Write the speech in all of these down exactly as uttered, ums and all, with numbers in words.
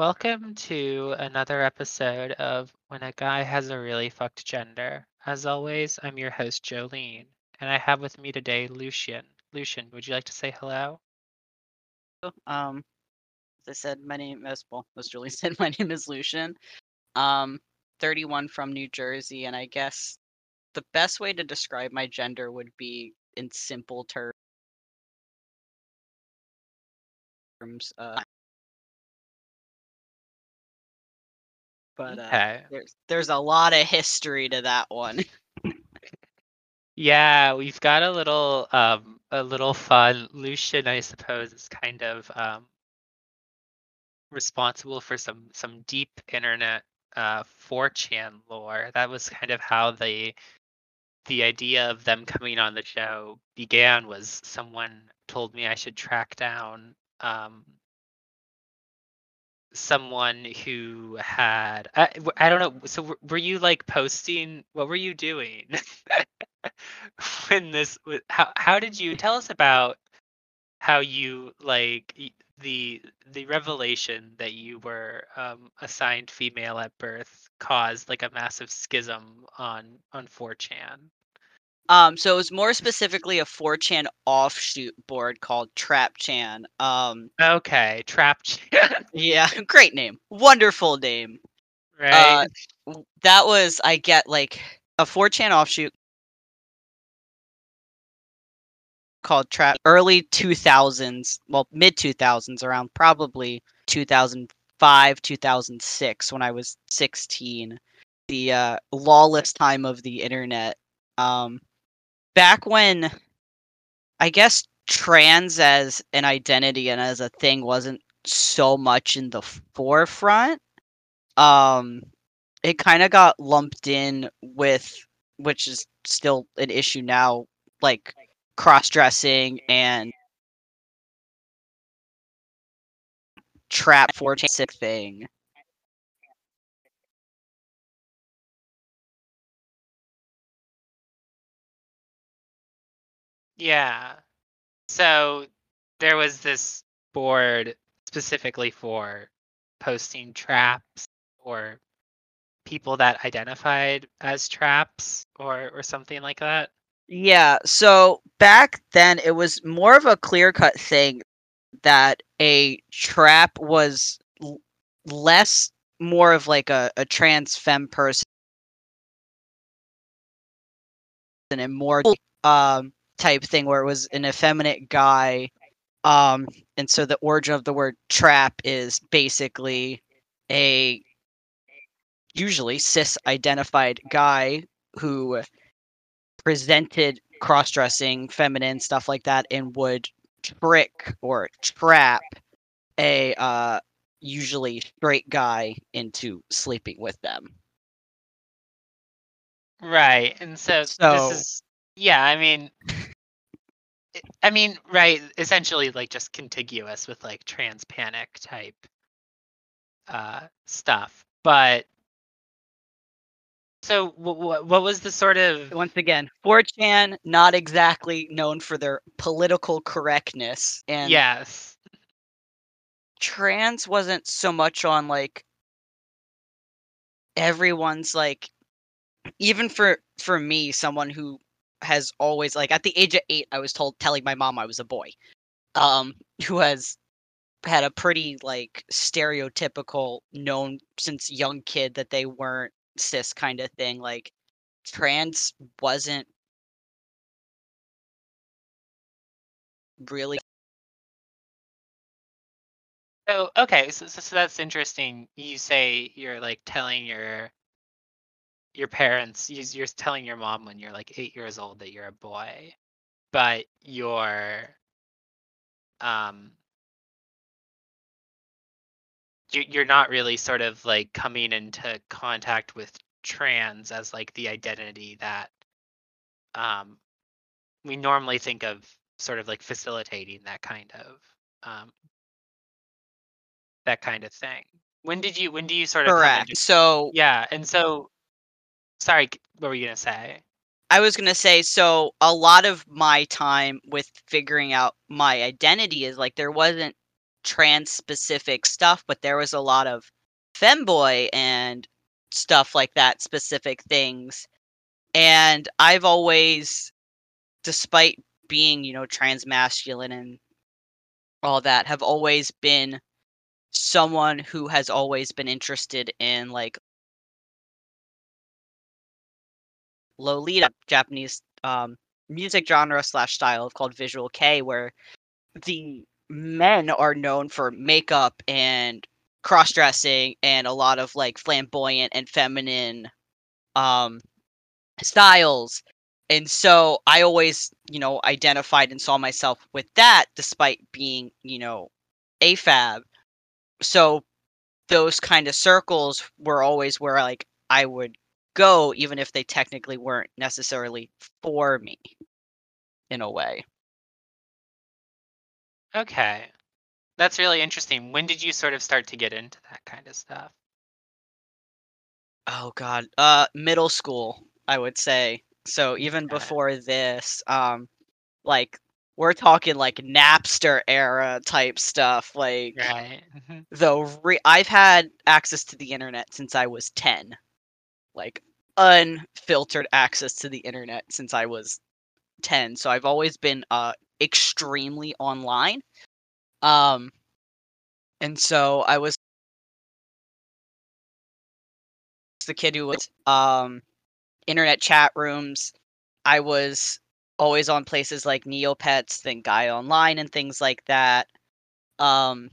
Welcome to another episode of When a Guy Has a Really Fucked Gender. As always, I'm your host, Jolene, and I have with me today Lucien. Lucien, would you like to say hello? Um, as I said, my name, as well, as Jolene said, my name is Lucien. Um, thirty-one from New Jersey, and I guess the best way to describe my gender would be in simple terms. Uh, But uh, okay. there's, there's a lot of history to that one. Yeah, we've got a little um, a little fun. Lucien, I suppose, is kind of um, responsible for some, some deep internet uh, four chan lore. That was kind of how the, the idea of them coming on the show began, was someone told me I should track down... Um, someone who had I, I don't know so were you like posting, what were you doing when this was, how how did you tell us about how you like the the revelation that you were um assigned female at birth caused like a massive schism on on four chan? Um so it was more specifically a four chan offshoot board called Trapchan. Um okay, Trapchan. Yeah, great name. Wonderful name. Right. Uh, that was I get like a four chan offshoot called Trap early two thousands, well mid two thousands, around probably two thousand five, two thousand six, when I was sixteen. The uh lawless time of the internet. Um Back when, I guess, trans as an identity and as a thing wasn't so much in the forefront, um, it kind of got lumped in with, which is still an issue now, like cross-dressing and trap four chan thing. Yeah, so there was this board specifically for posting traps or people that identified as traps or, or something like that? Yeah, so back then it was more of a clear-cut thing that a trap was l- less more of like a, a trans femme person and more... um. type thing where it was an effeminate guy, um and so the origin of the word trap is basically a usually cis identified guy who presented cross-dressing, feminine stuff like that, and would trick or trap a uh usually straight guy into sleeping with them, right? And so, so this is yeah i mean I mean, right, essentially, like, just contiguous with, like, trans panic type uh, stuff. But, so, w- w- what was the sort of... Once again, four chan, not exactly known for their political correctness. And yes. Trans wasn't so much on, like, everyone's, like... Even for, for me, someone who... has always, like, at the age of eight, I was told, telling my mom I was a boy, um, who has had a pretty, like, stereotypical, known since young kid that they weren't cis kind of thing. Like, trans wasn't really... So, okay, so, so that's interesting. You say you're, like, telling your... your parents, you're telling your mom when you're like eight years old that you're a boy, but you're, um, you're not really sort of like coming into contact with trans as like the identity that, um, we normally think of, sort of like facilitating that kind of, um, that kind of thing. When did you? When do you sort of? Correct. Come into- so yeah, and so. Sorry, what were you going to say? I was going to say, so a lot of my time with figuring out my identity is, like, there wasn't trans-specific stuff, but there was a lot of femboy and stuff like that, specific things. And I've always, despite being, you know, trans-masculine and all that, have always been someone who has always been interested in, like, Lolita, Japanese um, music genre slash style called visual kei, where the men are known for makeup and cross-dressing and a lot of, like, flamboyant and feminine um, styles. And so I always, you know, identified and saw myself with that, despite being, you know, A F A B. So those kind of circles were always where, like, I would go, even if they technically weren't necessarily for me, in a way. Okay. That's really interesting. When did you sort of start to get into that kind of stuff? Oh, God. Uh, middle school, I would say. So even Got before it. this, um, like, we're talking, like, Napster era type stuff. Like, right. though re- I've had access to the internet since I was ten. Like, unfiltered access to the internet since I was ten. So I've always been uh extremely online. Um, and so I was the kid who was um internet chat rooms. I was always on places like Neopets, then Gaia Online, and things like that. Um,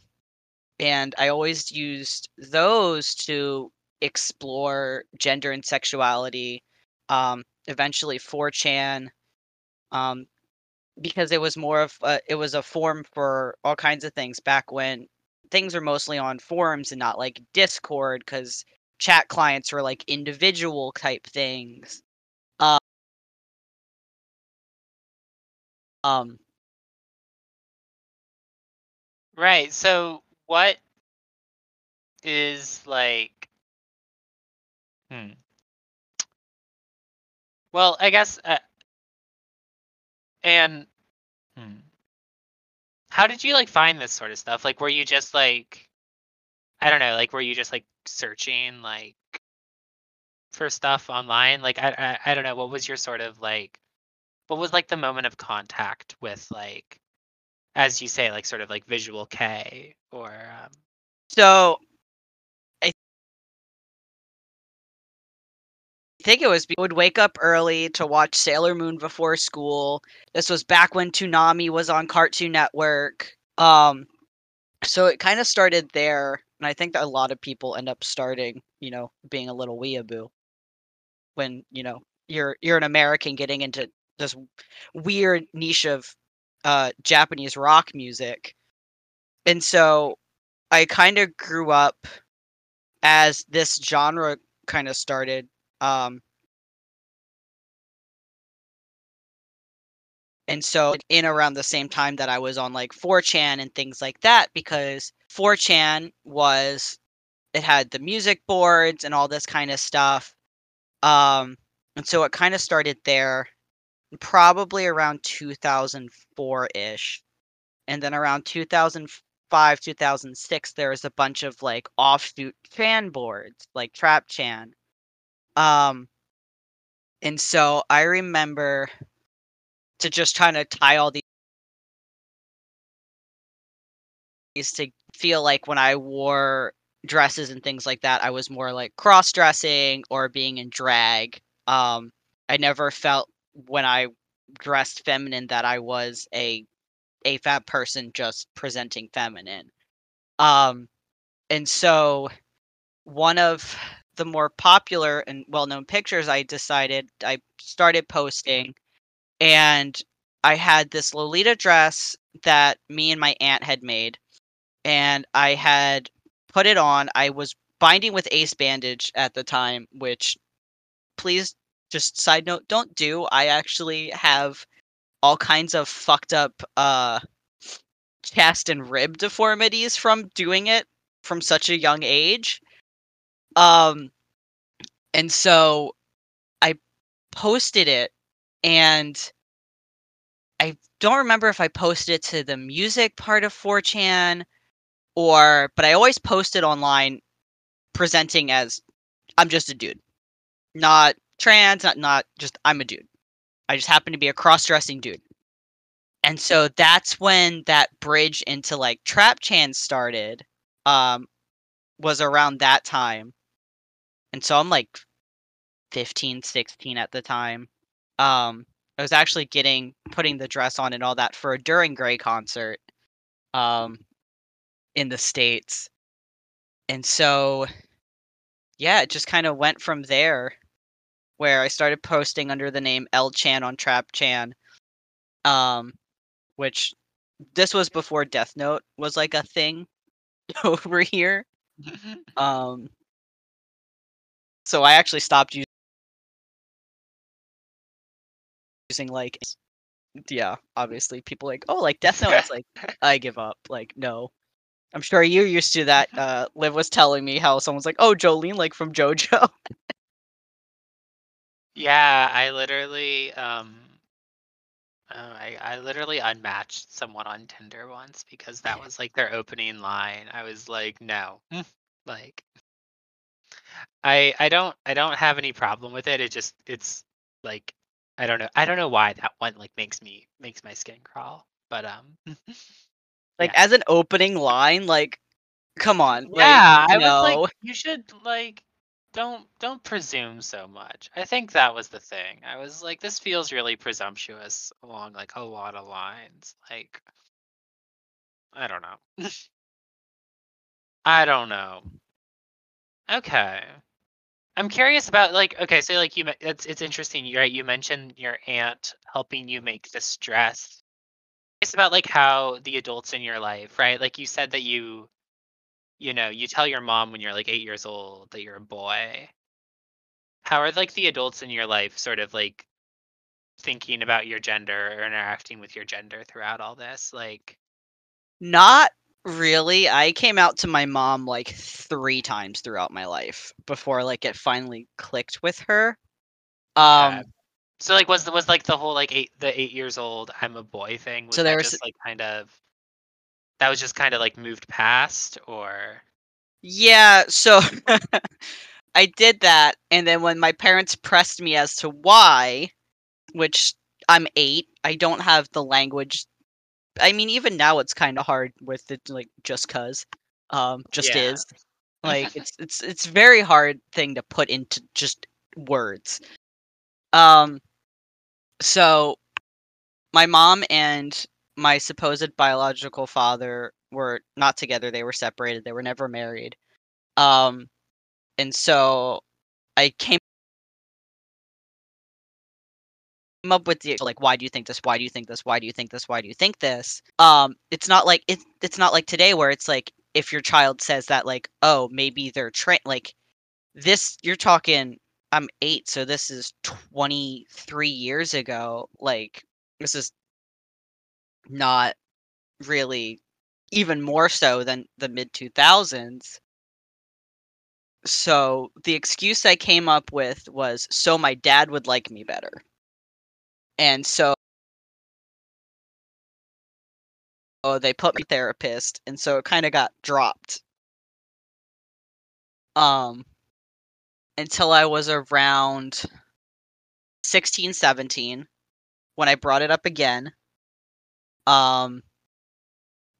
and I always used those to explore gender and sexuality. Um, eventually four chan, um, because it was more of a, it was a forum for all kinds of things back when things were mostly on forums and not like Discord, because chat clients were like individual type things. Uh, um. Right. So what is like? Hmm. Well, I guess, uh, and hmm. how did you, like, find this sort of stuff? Like, were you just, like, I don't know, like, were you just, like, searching, like, for stuff online? Like, I, I, I don't know, what was your sort of, like, what was, like, the moment of contact with, like, as you say, like, sort of, like, visual kei, or, um... So... I think it was people would wake up early to watch Sailor Moon before school. This was back when Toonami was on Cartoon Network. Um, so it kind of started there. And I think that a lot of people end up starting, you know, being a little weeaboo when, you know, you're you're an American getting into this weird niche of uh, Japanese rock music. And so I kind of grew up as this genre kind of started. Um, and so in around the same time that I was on like four chan and things like that, because four chan was, it had the music boards and all this kind of stuff. Um, and so it kind of started there probably around two thousand four ish. And then around two thousand five, two thousand six, there was a bunch of like offshoot chan boards, like Trapchan. Um, and so I remember to just trying to tie all these to feel like when I wore dresses and things like that, I was more like cross-dressing or being in drag. Um, I never felt when I dressed feminine that I was a A F A B person just presenting feminine. Um, and so one of... the more popular and well-known pictures, I decided I started posting, and I had this Lolita dress that me and my aunt had made, and I had put it on. I was binding with ace bandage at the time, which, please, just side note, don't do. I actually have all kinds of fucked up uh chest and rib deformities from doing it from such a young age. Um, and so I posted it, and I don't remember if I posted it to the music part of four chan or but I always posted online presenting as I'm just a dude, not trans, not not just I'm a dude. I just happen to be a cross-dressing dude. And so that's when that bridge into like Trapchan started, um, was around that time. And so I'm like fifteen, sixteen at the time. Um, I was actually getting, putting the dress on and all that for a During Grey concert, um, in the States. And so, yeah, it just kind of went from there, where I started posting under the name L-Chan on Trapchan, um, which this was before Death Note was like a thing over here. um, so I actually stopped using using like, yeah, obviously people like, oh, like Death Note. It's like, I give up. Like, no. I'm sure you're used to that. Uh, Liv was telling me how someone's like, oh, Jolene, like from JoJo. Yeah, I literally, um, uh, I, I literally unmatched someone on Tinder once because that was like their opening line. I was like, no, like, I, I don't, I don't have any problem with it. It just, it's like, I don't know, I don't know why that one like makes me, makes my skin crawl. But um, like yeah. As an opening line, like, come on, yeah, like, I no. was like, you should like. Don't don't presume so much. I think that was the thing. I was like, this feels really presumptuous along like a lot of lines. Like, I don't know. I don't know. Okay, I'm curious about like okay, so like you, it's it's interesting, right? You mentioned your aunt helping you make this dress. It's about like how the adults in your life, right? Like you said that you. You know, you tell your mom when you're like eight years old that you're a boy. How are like the adults in your life sort of like thinking about your gender or interacting with your gender throughout all this? Like, not really. I came out to my mom like three times throughout my life before like it finally clicked with her. Um, yeah. So like was was like the whole like eight the eight years old I'm a boy thing? Was so there was just like kind of. That was just kind of like moved past, or? Yeah, so I did that. And then when my parents pressed me as to why, which I'm eight, I don't have the language. I mean, even now it's kind of hard with it, like just cause, um, just yeah. is. Like it's it's it's very hard thing to put into just words. Um, so my mom and my supposed biological father were not together. They were separated. They were never married. Um, and so I came up with the, like, why do you think this? Why do you think this? Why do you think this? Why do you think this? Um, it's not like, it, it's not like today where it's like, if your child says that, like, oh, maybe they're tra-, like this, you're talking, I'm eight. So this is twenty-three years ago. Like this is, not really, even more so than the mid two thousands. So the excuse I came up with was, so my dad would like me better. And so oh, they put me therapist, and so it kind of got dropped. Um, until I was around sixteen, seventeen, when I brought it up again. Um,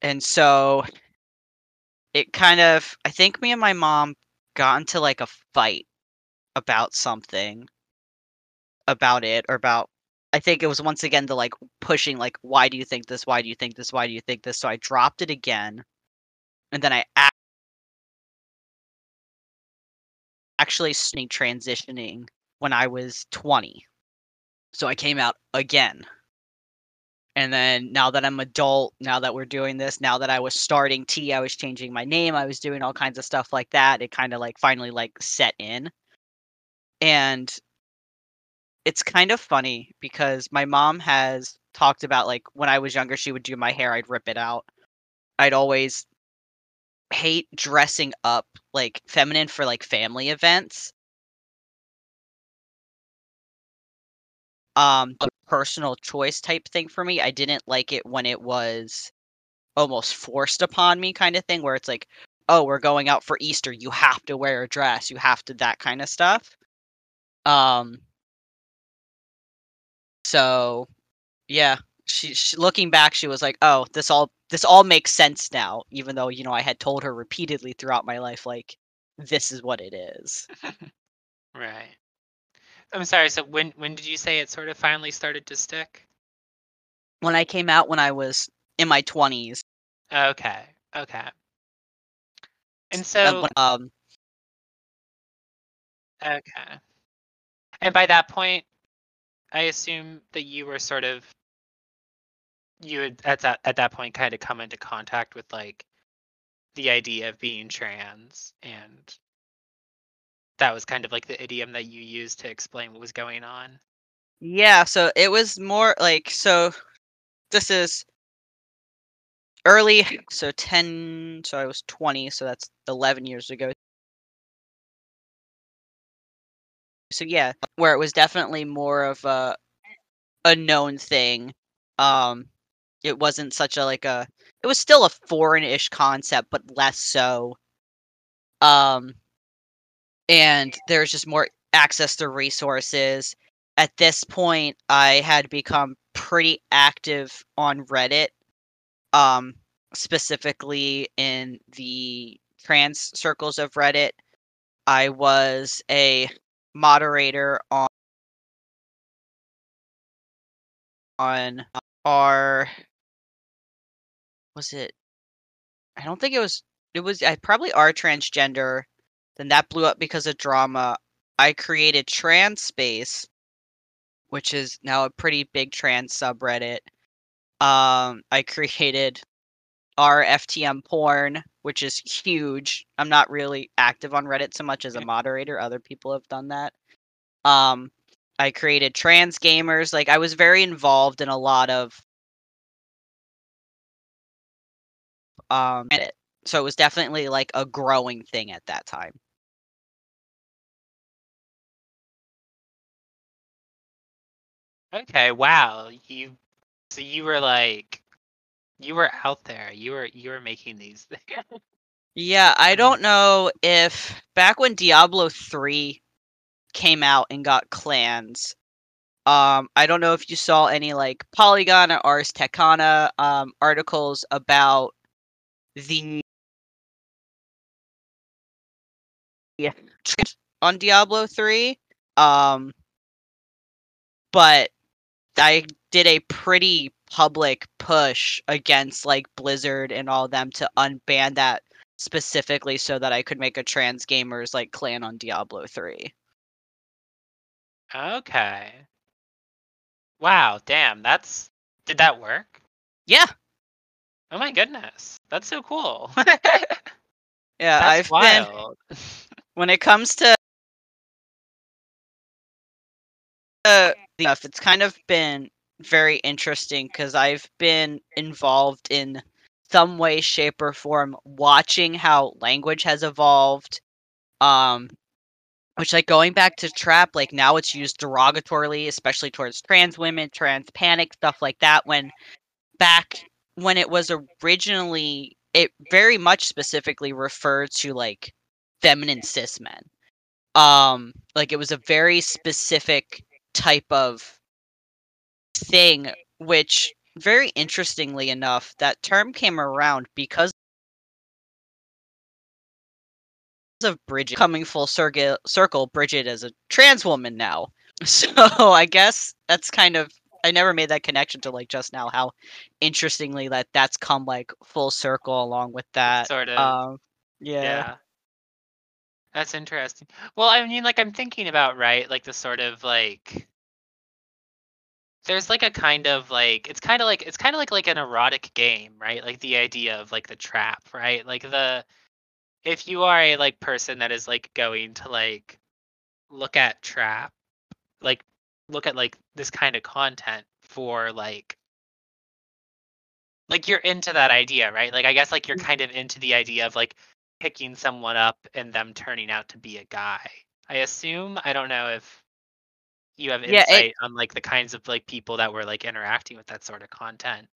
and so it kind of, I think me and my mom got into like a fight about something about it or about, I think it was once again, the like pushing, like, why do you think this? Why do you think this? Why do you think this? So I dropped it again. And then I actually started transitioning when I was twenty. So I came out again. And then now that I'm adult, now that we're doing this, now that I was starting T, I was changing my name. I was doing all kinds of stuff like that. It kind of like finally like set in. And it's kind of funny because my mom has talked about like when I was younger, she would do my hair. I'd rip it out. I'd always hate dressing up like feminine for like family events. Um, personal choice type thing for me. I didn't like it when it was almost forced upon me kind of thing, where it's like, oh, we're going out for Easter, you have to wear a dress, you have to, that kind of stuff. Um. So, yeah, she, she looking back, she was like, oh, this all this all makes sense now, even though, you know, I had told her repeatedly throughout my life, like, this is what it is. Right. I'm sorry, so when when did you say it sort of finally started to stick? When I came out, when I was in my twenties. Okay, okay. And so... Um, okay. And by that point, I assume that you were sort of... You had, at that, at that point, kind of come into contact with, like, the idea of being trans, and... That was kind of like the idiom that you used to explain what was going on. Yeah, so it was more like, so this is early, so ten, so I was twenty, so that's eleven years ago. So yeah, where it was definitely more of a, a known thing. Um, it wasn't such a, like a, it was still a foreign-ish concept, but less so. Um... And there's just more access to resources. At this point, I had become pretty active on Reddit, um, specifically in the trans circles of Reddit. I was a moderator on on our was it? I don't think it was. It was I probably r/transgender. Then that blew up because of drama. I created Transspace, which is now a pretty big trans subreddit. Um, I created r/F T M porn, which is huge. I'm not really active on Reddit so much as a moderator. Other people have done that. Um, I created trans gamers. Like, I was very involved in a lot of um, Reddit. So it was definitely like a growing thing at that time. Okay, wow. You so you were like you were out there. You were you were making these things. Yeah, I don't know if back when Diablo three came out and got clans, um I don't know if you saw any like Polygon or Ars Technica um articles about the yeah on Diablo three. Um but I did a pretty public push against like Blizzard and all of them to unban that specifically so that I could make a trans gamers like clan on Diablo three. Okay. Wow, damn, that's did that work? Yeah. Oh my goodness. That's so cool. Yeah, that's I've wild. Been when it comes to uh, stuff, it's kind of been very interesting because I've been involved in some way, shape, or form, watching how language has evolved. Um, which, like, going back to Trap, like, now it's used derogatorily, especially towards trans women, trans panic, stuff like that, when back... when it was originally, it very much specifically referred to, like, feminine cis men. Um, like, it was a very specific type of thing, which, very interestingly enough, that term came around because of Bridget. Coming full circ- circle, Bridget is a trans woman now. So, I guess that's kind of... I never made that connection to like just now how interestingly that that's come like full circle along with that sort of um, yeah. yeah that's interesting. Well, I mean, like, I'm thinking about right like the sort of like there's like a kind of like it's kind of like it's kind of like like an erotic game, right? Like the idea of like the trap, right? Like the if you are a like person that is like going to like look at trap like look at like this kind of content for like like you're into that idea, right? Like I guess like you're kind of into the idea of like picking someone up and them turning out to be a guy, I assume. I don't know if you have insight yeah, it, on like the kinds of like people that were like interacting with that sort of content.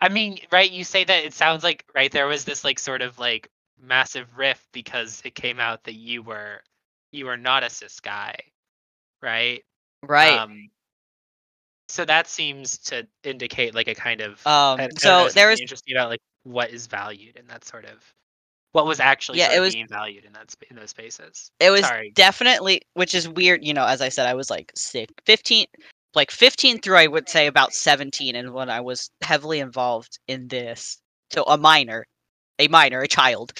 I mean, right, you say that it sounds like, right, there was this like sort of like massive rift because it came out that you were you were not a cis guy, right? Right. Um, so that seems to indicate like a kind of um I, I so know, there was interesting about like what is valued in that sort of what was actually yeah, it was, being valued in that in those spaces. It was Sorry. definitely, which is weird, you know, as I said, I was like sick fifteen like fifteen through I would say about seventeen, and when I was heavily involved in this, so a minor, a minor, a child,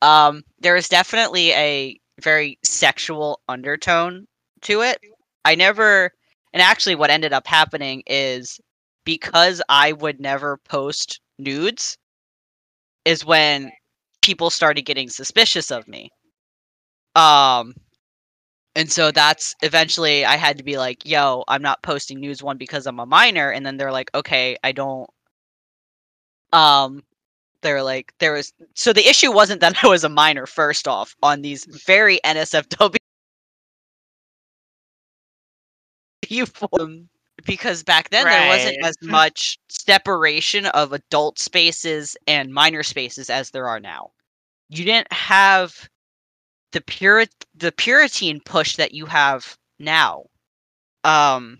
um, there is definitely a very sexual undertone to it. I never, and actually what ended up happening is because I would never post nudes is when people started getting suspicious of me. Um, and so that's eventually I had to be like, yo, I'm not posting nudes one because I'm a minor. And then they're like, okay, I don't, um, they're like, there was, so the issue wasn't that I was a minor first off on these very N S F W Um, because back then right. there wasn't as much separation of adult spaces and minor spaces as there are now. You didn't have the puri- the Puritan push that you have now, um,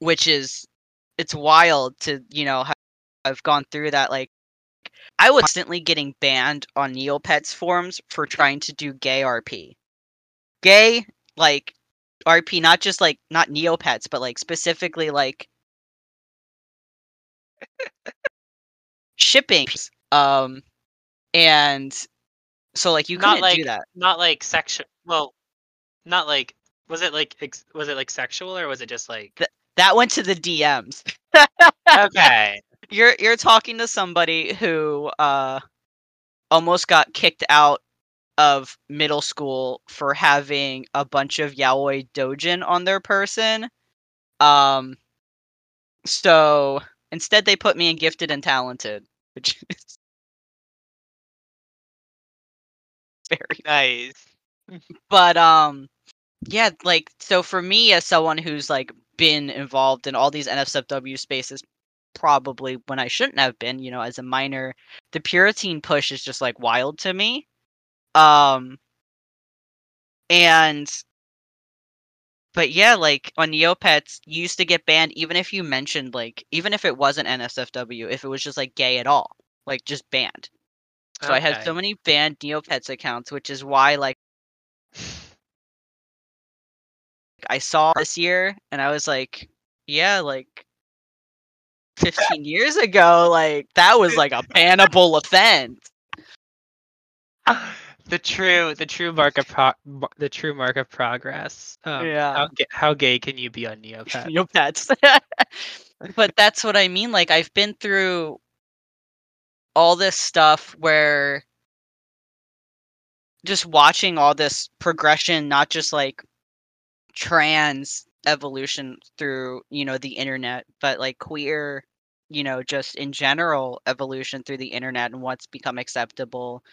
which is, it's wild to, you know, have, I've gone through that. Like, I was constantly getting banned on Neopets forums for trying to do gay R P. Gay, like, R P, not just like not Neopets, but like specifically like shipping, um, and so like you can't like, do that. Not like sexual. Well, not like was it like ex- was it like sexual or was it just like Th- that went to the D Ms? Okay, you're you're talking to somebody who uh almost got kicked out of middle school for having a bunch of yaoi doujin on their person. Um, so instead they put me in gifted and talented, which is very nice. But um, yeah, like, so for me as someone who's like been involved in all these N S F W spaces, probably when I shouldn't have been, you know, as a minor, the Puritan push is just like wild to me. Um, and, but yeah, like, on Neopets, you used to get banned even if you mentioned, like, even if it wasn't N S F W, if it was just, like, gay at all. Like, just banned. So okay. I had so many banned Neopets accounts, which is why, like, I saw this year, and I was like, yeah, like, fifteen years ago, like, that was, like, a bannable offense. The true, the true mark of pro- the true mark of progress. Um, yeah. How, ga- how gay can you be on Neopets? Neopets. But that's what I mean. Like, I've been through all this stuff where just watching all this progression, not just like trans evolution through, you know, the internet, but like queer, you know, just in general evolution through the internet and what's become acceptable.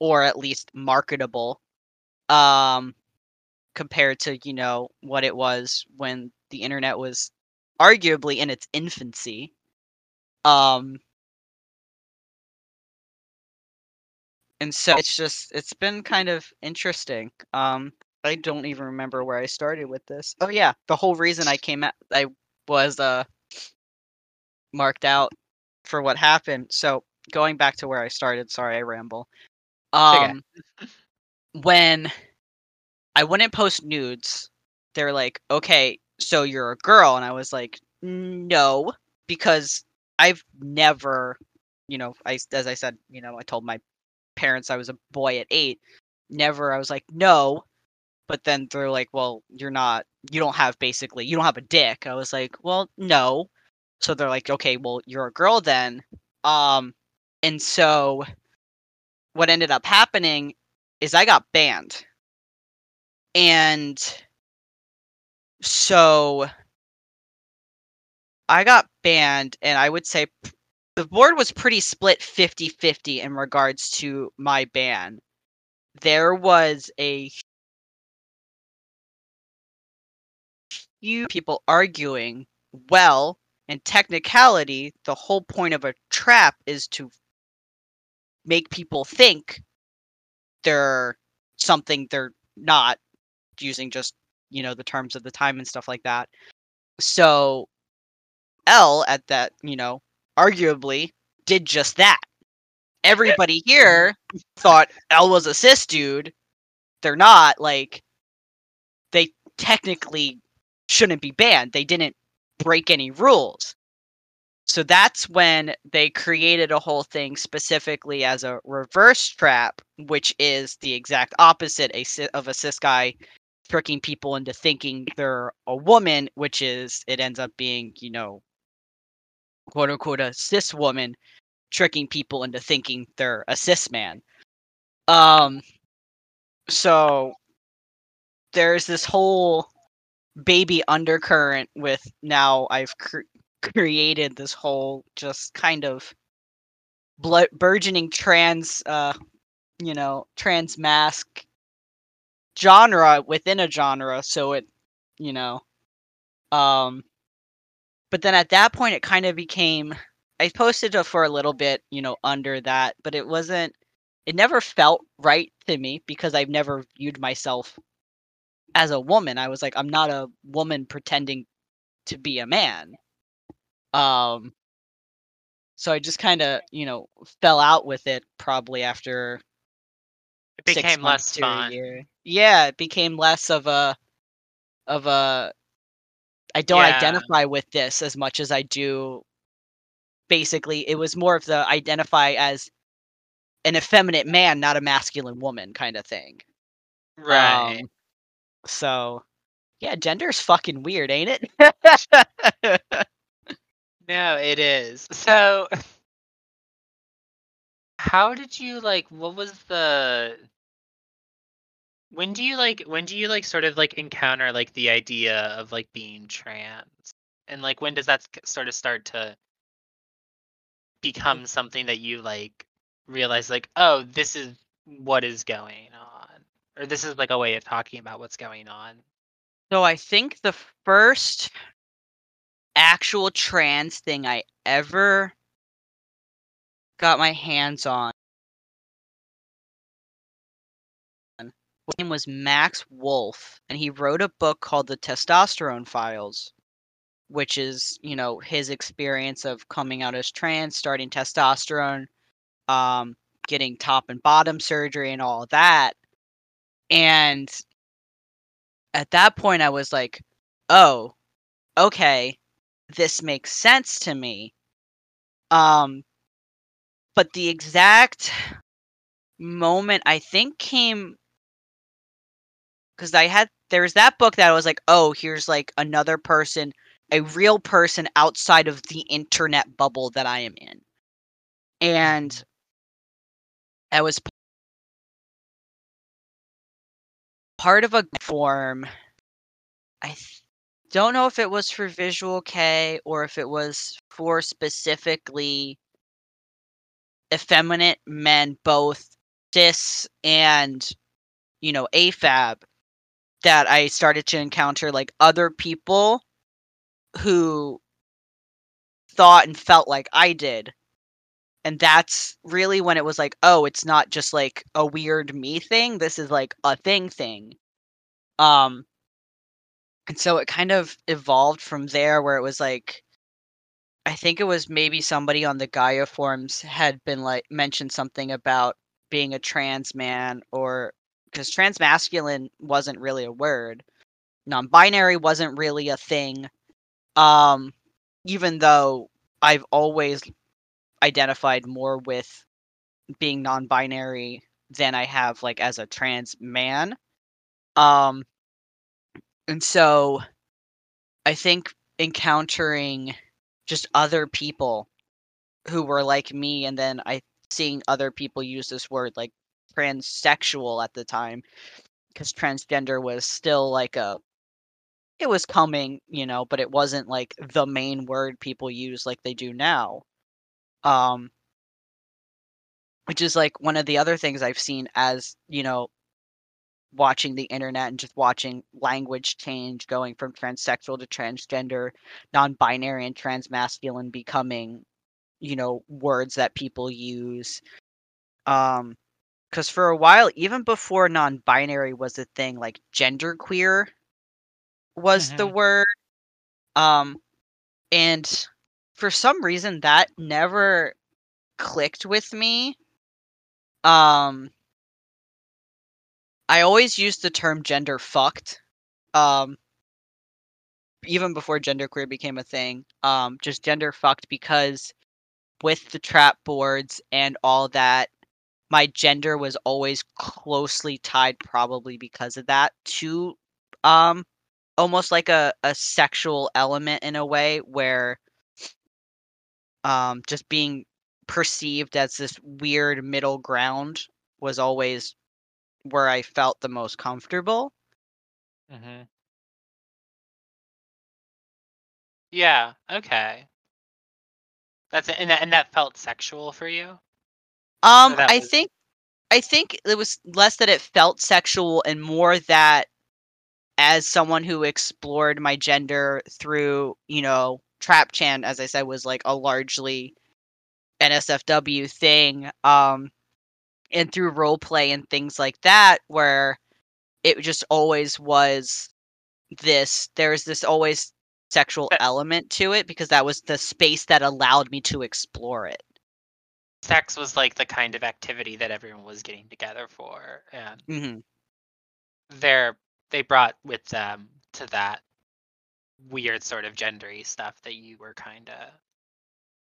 Or at least marketable, um, compared to, you know, what it was when the internet was arguably in its infancy. Um, and so it's just, it's been kind of interesting. Um, I don't even remember where I started with this. Oh yeah, the whole reason I came out, I was uh, marked out for what happened. So going back to where I started, sorry, I ramble. Um, okay. When I wouldn't post nudes, they were like, okay, so you're a girl. And I was like, no, because I've never, you know, I, as I said, you know, I told my parents I was a boy at eight. Never, I was like, no. But then they're like, well, you're not, you don't have basically, you don't have a dick. I was like, well, no. So they're like, okay, well, you're a girl then. Um, and so... what ended up happening is I got banned. And so I got banned, and I would say the board was pretty split fifty-fifty in regards to my ban. There was a you people arguing, well, in technicality, the whole point of a trap is to make people think they're something they're not, using just, you know, the terms of the time and stuff like that. So L at that, you know, arguably did just that. Everybody here thought L was a cis dude. They're not, like, they technically shouldn't be banned. They didn't break any rules. So that's when they created a whole thing specifically as a reverse trap, which is the exact opposite a of a cis guy tricking people into thinking they're a woman, which is, it ends up being, you know, quote unquote, a cis woman tricking people into thinking they're a cis man. Um, so there's this whole baby undercurrent with, now I've cr created this whole just kind of blood burgeoning trans, uh, you know, trans mask genre within a genre. So it, you know, um, but then at that point it kind of became, I posted it for a little bit, you know, under that, but it wasn't, it never felt right to me because I've never viewed myself as a woman. I was like, I'm not a woman pretending to be a man. Um, so I just kind of, you know, fell out with it probably after it became six months less fun. Yeah, it became less of a, of a, I don't yeah. identify with this as much as I do. Basically, it was more of the identify as an effeminate man, not a masculine woman kind of thing. Right. Um, so, yeah, gender's fucking weird, ain't it? No, it is. So, how did you, like, what was the, when do you, like, when do you, like, sort of, like, encounter, like, the idea of, like, being trans? And, like, when does that sort of start to become something that you, like, realize, like, oh, this is what is going on, or this is, like, a way of talking about what's going on? So I think the first actual trans thing I ever got my hands on, his name was Max Wolf, and he wrote a book called The Testosterone Files, which is, you know, his experience of coming out as trans, starting testosterone, um, getting top and bottom surgery and all that. And at that point I was like, oh, okay, this makes sense to me. Um, but the exact moment I think came, because I had, there was that book that I was like, oh, here's like another person, a real person outside of the internet bubble that I am in. And I was part of a form. I don't know if it was for Visual Kei or if it was for specifically effeminate men, both cis and, you know, A F A B, that I started to encounter, like, other people who thought and felt like I did. And that's really when it was like, oh, it's not just like a weird me thing. This is like a thing thing. Um, and so it kind of evolved from there, where it was like, I think it was maybe somebody on the Gaia forums had been like, mentioned something about being a trans man, or because trans masculine wasn't really a word. Non-binary wasn't really a thing. Um, even though I've always identified more with being non-binary than I have, like, as a trans man. Um, and so I think encountering just other people who were like me, and then I seeing other people use this word, like, transsexual at the time, because transgender was still like a, it was coming, you know, but it wasn't like the main word people use like they do now. Um, which is like one of the other things I've seen as, you know, watching the internet and just watching language change, going from transsexual to transgender, non-binary and transmasculine becoming, you know, words that people use. Um, because for a while, even before non-binary was a thing, like genderqueer was mm-hmm. the word. Um, and for some reason that never clicked with me. Um, I always used the term gender fucked, um, even before genderqueer became a thing. Um, just gender fucked because with the trap boards and all that, my gender was always closely tied, probably because of that, to um, almost like a, a sexual element in a way where um, just being perceived as this weird middle ground was always where I felt the most comfortable. Mm-hmm. Yeah, okay. That's and that, and that felt sexual for you? Um, I was... think I think it was less that it felt sexual and more that as someone who explored my gender through, you know, Trapchan, as I said, was like a largely N S F W thing, um, and through roleplay and things like that, where it just always was this, there's this always sexual element to it because that was the space that allowed me to explore it. Sex was like the kind of activity that everyone was getting together for, and mm-hmm. they're, they brought with them to that weird sort of gendery stuff that you were kind of...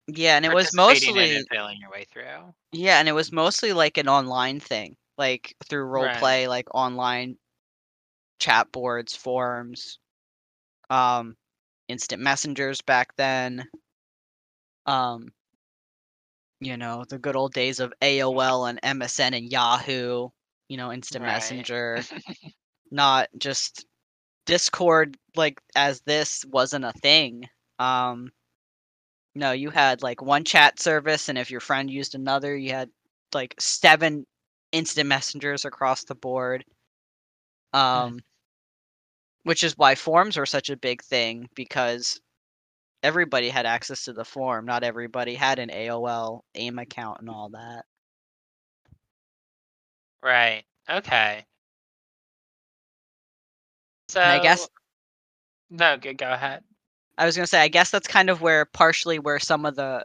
Yeah, and it was mostly and failing your way through. Yeah, and it was mostly like an online thing, like through role right. play, like online chat boards, forums, um, instant messengers back then. Um, you know, the good old days of A O L and M S N and Yahoo. You know, instant right. messenger, not just Discord. Like as this wasn't a thing. Um. No, you had like one chat service, and if your friend used another, you had like seven instant messengers across the board. Um, mm. Which is why forums were such a big thing, because everybody had access to the forum. Not everybody had an A O L AIM account and all that. Right. Okay. So and I guess. No, go ahead. I was going to say, I guess that's kind of where, partially where some of the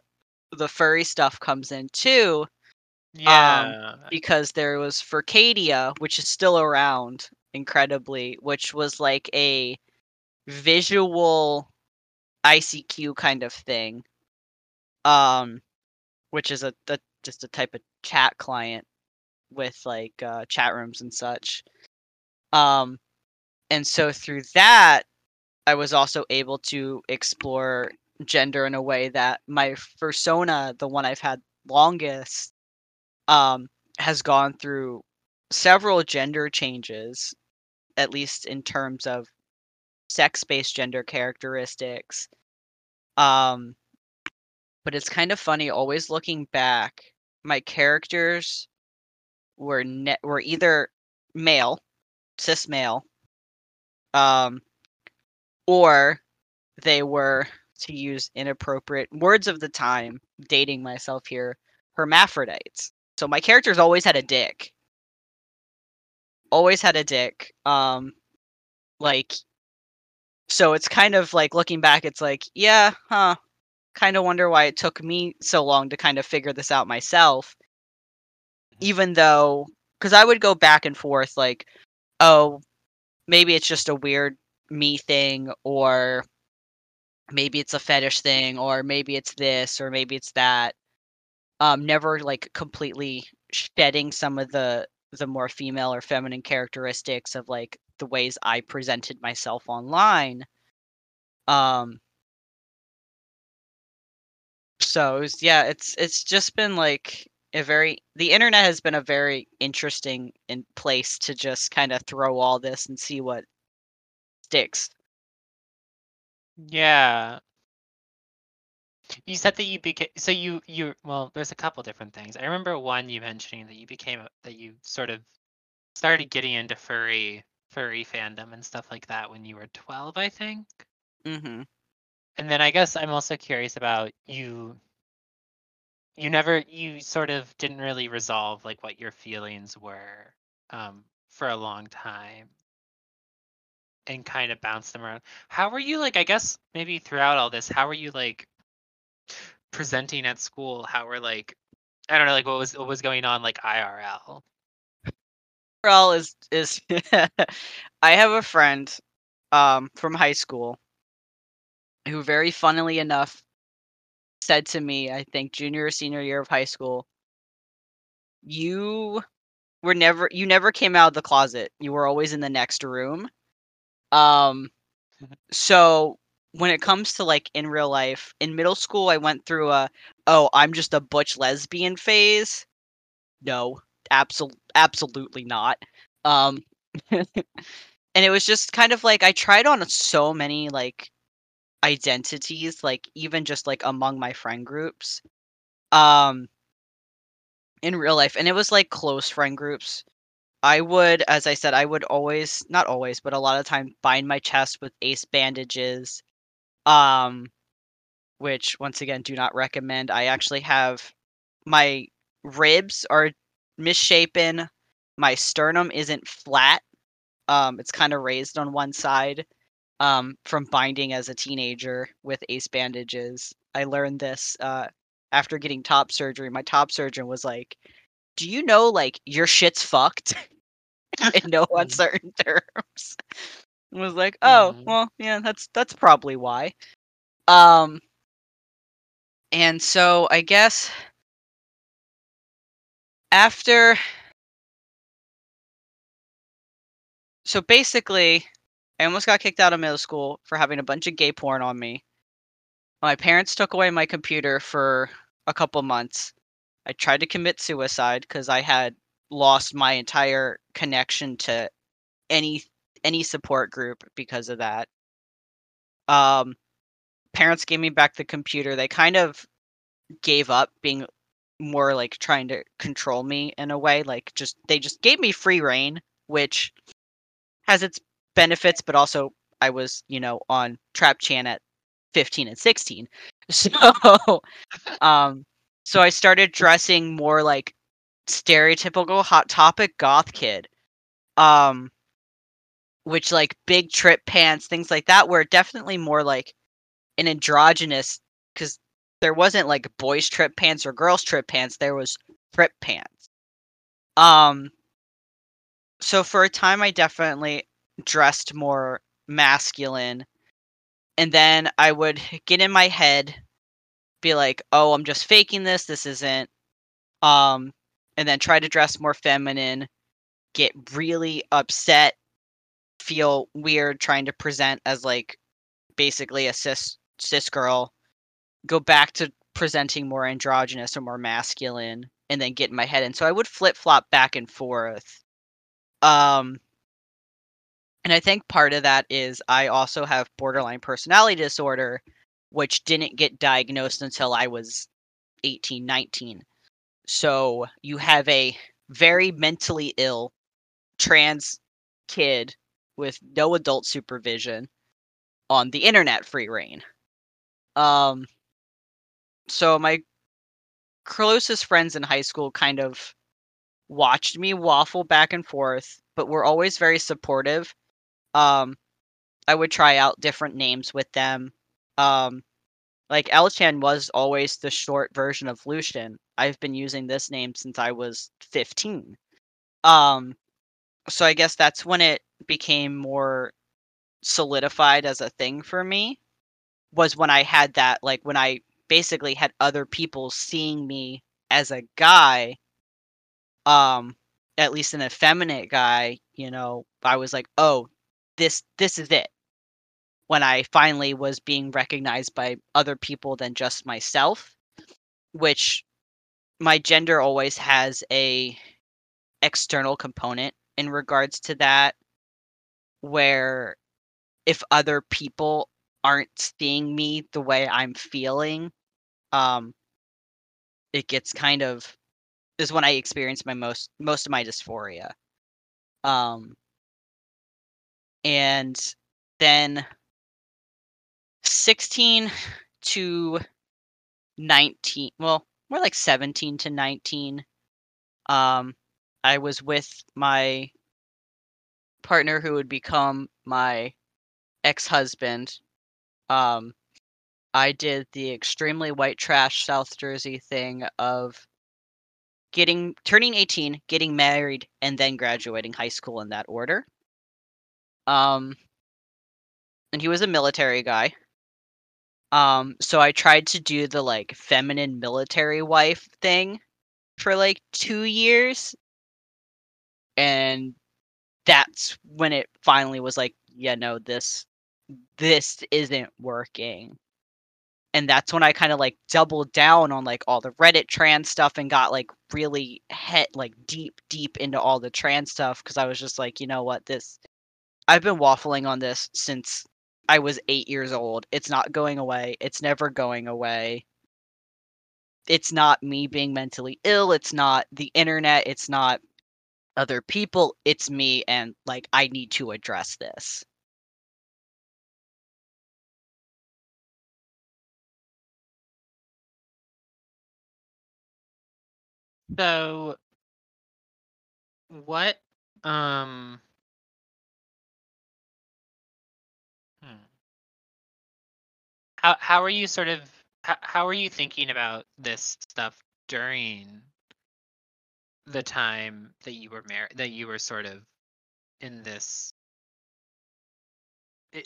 the furry stuff comes in, too. Yeah. Um, because there was Furcadia, which is still around, incredibly, which was like a visual I C Q kind of thing, um, which is a, a just a type of chat client with, like, uh, chat rooms and such. Um, and so through that, I was also able to explore gender in a way that my fursona, the one I've had longest, um, has gone through several gender changes, at least in terms of sex-based gender characteristics. Um, but it's kind of funny, always looking back, my characters were ne- were either male, cis male, um, or they were, to use inappropriate words of the time, dating myself here, hermaphrodites. So my characters always had a dick. Always had a dick. Um, like, so it's kind of like, looking back, it's like, yeah, huh. Kind of wonder why it took me so long to kind of figure this out myself. Even though, because I would go back and forth like, oh, maybe it's just a weird me thing, or maybe it's a fetish thing, or maybe it's this, or maybe it's that. Um, never like completely shedding some of the the more female or feminine characteristics of like the ways I presented myself online. Um. So it was, yeah, it's it's just been like a very the internet has been a very interesting in place to just kind of throw all this and see what sticks. Yeah. You said that you became so you you well. There's a couple different things. I remember one you mentioning that you became that you sort of started getting into furry furry fandom and stuff like that when you were twelve, I think. Mm-hmm. And then I guess I'm also curious about you. You never, you sort of didn't really resolve like what your feelings were um, for a long time, and kind of bounced them around. How were you like? I guess maybe throughout all this, how were you like presenting at school? How were like, I don't know, like what was what was going on like I R L? I R L is is I have a friend um, from high school who very funnily enough said to me, I think junior or senior year of high school, you were never, you never came out of the closet. You were always in the next room. Um, so when it comes to like in real life, in middle school, I went through a, oh, I'm just a butch lesbian phase. No, absol- absolutely not. Um, and it was just kind of like, I tried on so many like identities, like even just like among my friend groups um in real life, and it was like close friend groups. I would, as I said, I would always, not always, but a lot of time bind my chest with ace bandages, um which once again do not recommend. I actually have, my ribs are misshapen, my sternum isn't flat, um it's kind of raised on one side. Um, from binding as a teenager with ace bandages. I learned this uh, after getting top surgery. My top surgeon was like, do you know, like, your shit's fucked? In no uncertain terms. I was like, oh, well, yeah, that's that's probably why. Um, and so I guess after... So basically... I almost got kicked out of middle school for having a bunch of gay porn on me. My parents took away my computer for a couple months. I tried to commit suicide because I had lost my entire connection to any any support group because of that. Um, parents gave me back the computer. They kind of gave up being more like trying to control me in a way. Like just they just gave me free reign, which has its benefits, but also I was, you know, on Trapchan at fifteen and sixteen, so um so I started dressing more like stereotypical Hot Topic goth kid, um which like big trip pants, things like that, were definitely more like an androgynous, because there wasn't like boys trip pants or girls trip pants, there was trip pants. Um so for a time I definitely dressed more masculine, and then I would get in my head, be like, oh, I'm just faking this, this isn't, um and then try to dress more feminine, get really upset, feel weird trying to present as like basically a cis cis girl, go back to presenting more androgynous or more masculine, and then get in my head. And so I would flip-flop back and forth. um And I think part of that is I also have borderline personality disorder, which didn't get diagnosed until I was eighteen, nineteen. So you have a very mentally ill trans kid with no adult supervision on the internet free reign. Um, so my closest friends in high school kind of watched me waffle back and forth, but were always very supportive. Um, I would try out different names with them. Um, like L-chan was always the short version of Lucien. I've been using this name since I was fifteen. Um, so I guess that's when it became more solidified as a thing for me, was when I had that, like when I basically had other people seeing me as a guy, um, at least an effeminate guy, you know, I was like, oh, This this is it. When I finally was being recognized by other people than just myself, which my gender always has a external component in regards to that, where if other people aren't seeing me the way I'm feeling, um, it gets kind of, is when I experience my most most of my dysphoria. Um, and then sixteen to nineteen, well, more like seventeen to nineteen, um, I was with my partner who would become my ex-husband. Um, I did the extremely white trash South Jersey thing of getting turning eighteen, getting married, and then graduating high school in that order. Um, and he was a military guy. Um, so I tried to do the, like, feminine military wife thing for, like, two years. And that's when it finally was like, yeah, no, this, this isn't working. And that's when I kind of, like, doubled down on, like, all the Reddit trans stuff and got, like, really head, like, deep, deep into all the trans stuff. Because I was just like, you know what, this, I've been waffling on this since I was eight years old. It's not going away. It's never going away. It's not me being mentally ill. It's not the internet. It's not other people. It's me. And, like, I need to address this. So, what, um... How how are you sort of how, how are you thinking about this stuff during the time that you were married, that you were sort of in this,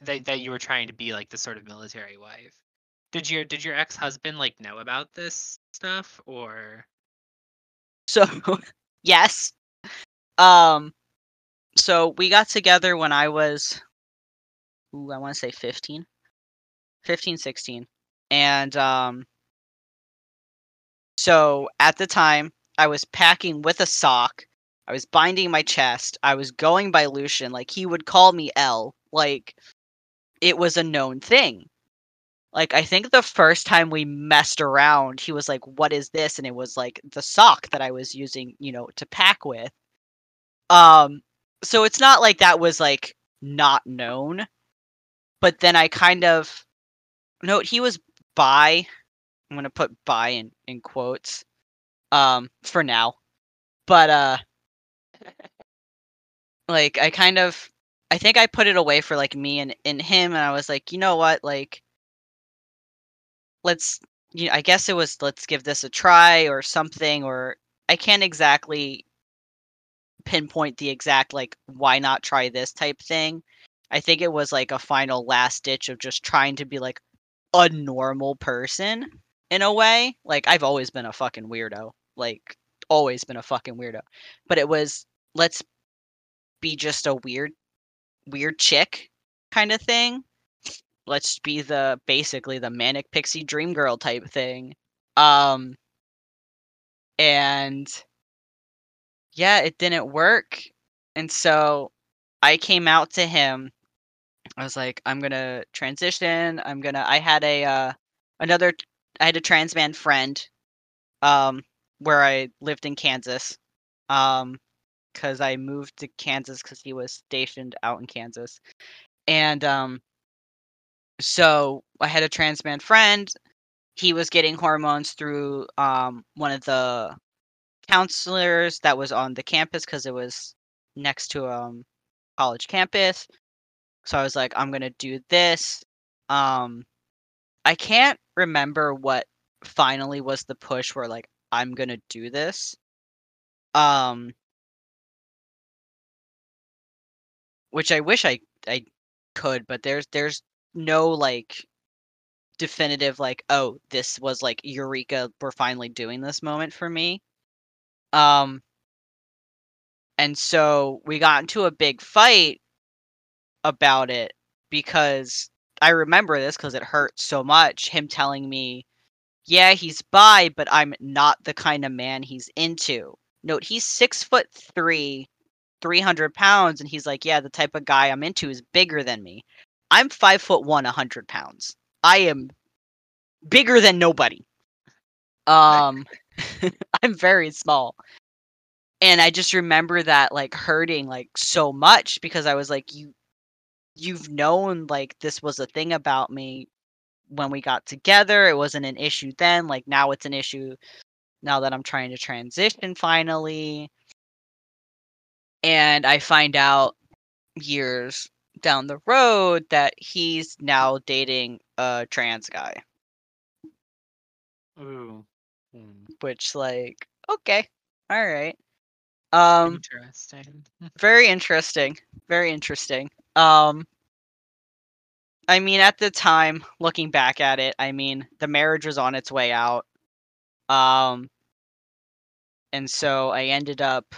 that that you were trying to be like the sort of military wife? Did your did your ex-husband like know about this stuff or? So yes, um, so we got together when I was, ooh, I want to say fifteen. fifteen, sixteen. And um, so at the time, I was packing with a sock. I was binding my chest. I was going by Lucien. Like, he would call me L. Like, it was a known thing. Like, I think the first time we messed around, he was like, what is this? And it was, like, the sock that I was using, you know, to pack with. Um, so it's not like that was, like, not known. But then I kind of... No, he was bi. I'm going to put bi in, in quotes um, for now. But, uh, like, I kind of... I think I put it away for, like, me and, and him. And I was like, you know what? Like, let's... You know, I guess it was, let's give this a try or something. Or I can't exactly pinpoint the exact, like, why not try this type thing. I think it was like a final last ditch of just trying to be like a normal person in a way. Like, I've always been a fucking weirdo, like always been a fucking weirdo, but it was, let's be just a weird, weird chick kind of thing. Let's be the, basically the manic pixie dream girl type thing. Um, and yeah, it didn't work. And so I came out to him. I was like, I'm going to transition. I'm going to, I had a, uh, another, I had a trans man friend, um, where I lived in Kansas. Um, cause I moved to Kansas cause he was stationed out in Kansas. And, um, so I had a trans man friend. He was getting hormones through, um, one of the counselors that was on the campus. Cause it was next to, um, college campus. So I was like, I'm gonna do this. Um, I can't remember what finally was the push where like I'm gonna do this. Um, which I wish I I could, but there's there's no like definitive like, oh, this was like eureka, we're finally doing this moment for me. Um, and so we got into a big fight about it because I remember this because it hurt so much. Him telling me, yeah, he's bi, but I'm not the kind of man he's into. Note, he's six foot three, three hundred pounds. And he's like, yeah, the type of guy I'm into is bigger than me. I'm five foot one, one hundred pounds. I am bigger than nobody. Um, I'm very small. And I just remember that, like, hurting, like, so much, because I was like, you, you've known, like, this was a thing about me when we got together. It wasn't an issue then. Like, now it's an issue now that I'm trying to transition finally. And I find out years down the road that he's now dating a trans guy. Ooh. Mm. Which, like, okay. All right. Um, interesting. very interesting. Very interesting. Um, I mean, at the time, looking back at it, I mean, the marriage was on its way out. Um, and so I ended up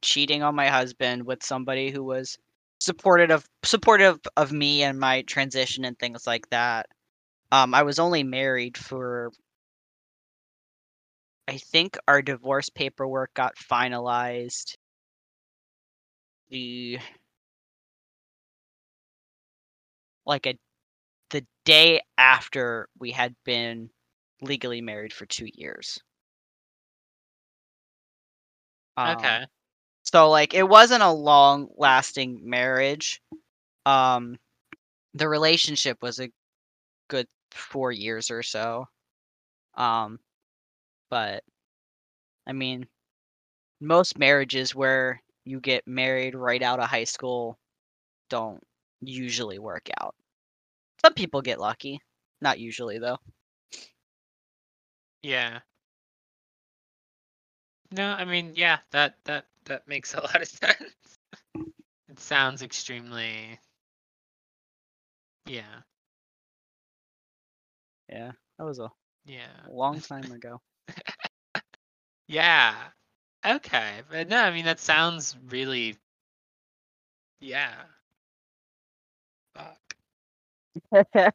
cheating on my husband with somebody who was supportive of, supportive of me and my transition and things like that. Um, I was only married for... I think our divorce paperwork got finalized the like a the day after we had been legally married for two years. Okay. Um, so like it wasn't a long lasting marriage. Um, the relationship was a good four years or so. Um. But, I mean, most marriages where you get married right out of high school don't usually work out. Some people get lucky. Not usually, though. Yeah. No, I mean, yeah, that, that, that makes a lot of sense. It sounds extremely... Yeah. Yeah, that was a yeah. long time ago. Yeah. Okay. But no, I mean, that sounds really... Yeah. Fuck. And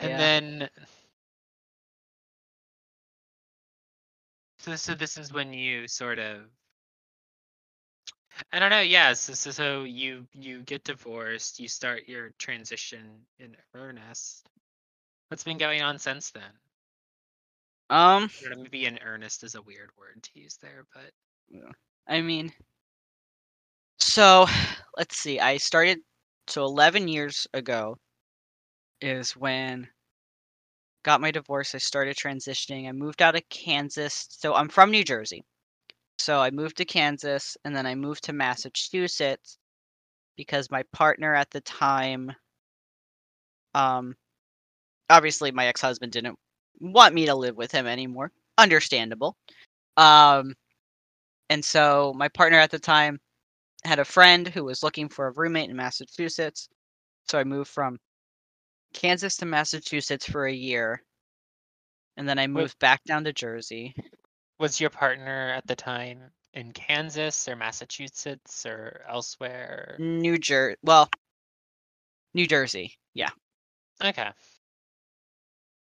yeah. then... So, so this is when you sort of... I don't know, yeah, so, so, so you, you get divorced, you start your transition in earnest. What's been going on since then? Um, maybe in earnest is a weird word to use there, but yeah. I mean, so let's see. I started so eleven years ago is when got my divorce. I started transitioning. I moved out of Kansas. So I'm from New Jersey. So I moved to Kansas, and then I moved to Massachusetts because my partner at the time, um. obviously, my ex-husband didn't want me to live with him anymore. Understandable. Um, and so my partner at the time had a friend who was looking for a roommate in Massachusetts. So I moved from Kansas to Massachusetts for a year. And then I moved Wait, back down to Jersey. Was your partner at the time in Kansas or Massachusetts or elsewhere? New Jer- Well, New Jersey. Yeah. Okay.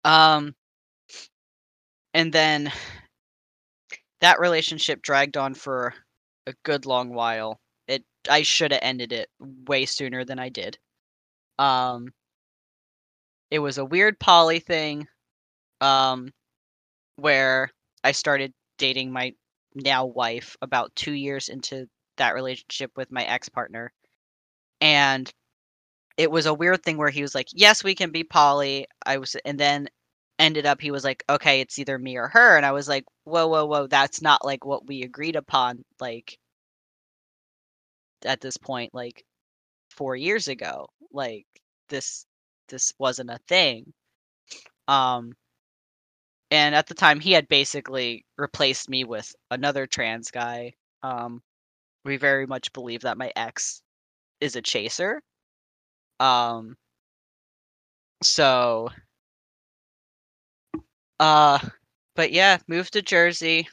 Um, and then that relationship dragged on for a good long while. It, I should have ended it way sooner than I did. Um, it was a weird poly thing, um, where I started dating my now wife about two years into that relationship with my ex-partner. And it was a weird thing where he was like, yes, we can be poly. I was, and then ended up, he was like, okay, it's either me or her. And I was like, whoa, whoa, whoa. That's not like what we agreed upon. Like at this point, like four years ago, like this, this wasn't a thing. Um, and at the time he had basically replaced me with another trans guy. Um, we very much believe that my ex is a chaser. Um, so, uh, but yeah, moved to Jersey,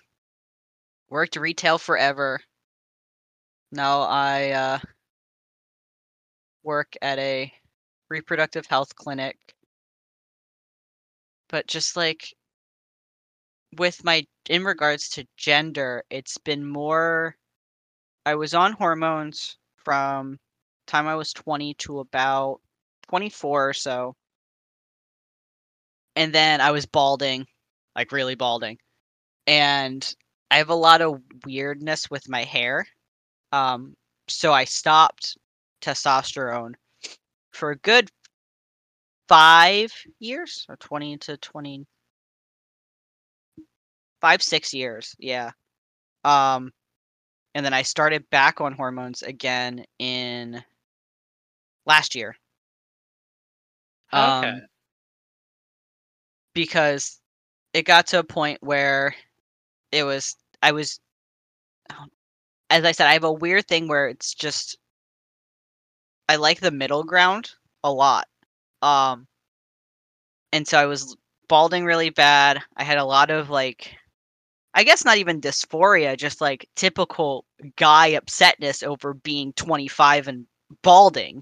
worked retail forever. Now I, uh, work at a reproductive health clinic, but just like with my, in regards to gender, it's been more, I was on hormones from time I was twenty to about twenty-four or so. And then I was balding, like really balding. and I have a lot of weirdness with my hair. Um, so I stopped testosterone for a good five years or twenty to twenty five, six years. Yeah. Um, and then I started back on hormones again in last year. Okay. Um, because it got to a point where it was, I was, as I said, I have a weird thing where it's just, I like the middle ground a lot. Um, and so I was balding really bad. I had a lot of, like, I guess not even dysphoria, just like typical guy upsetness over being twenty-five and balding.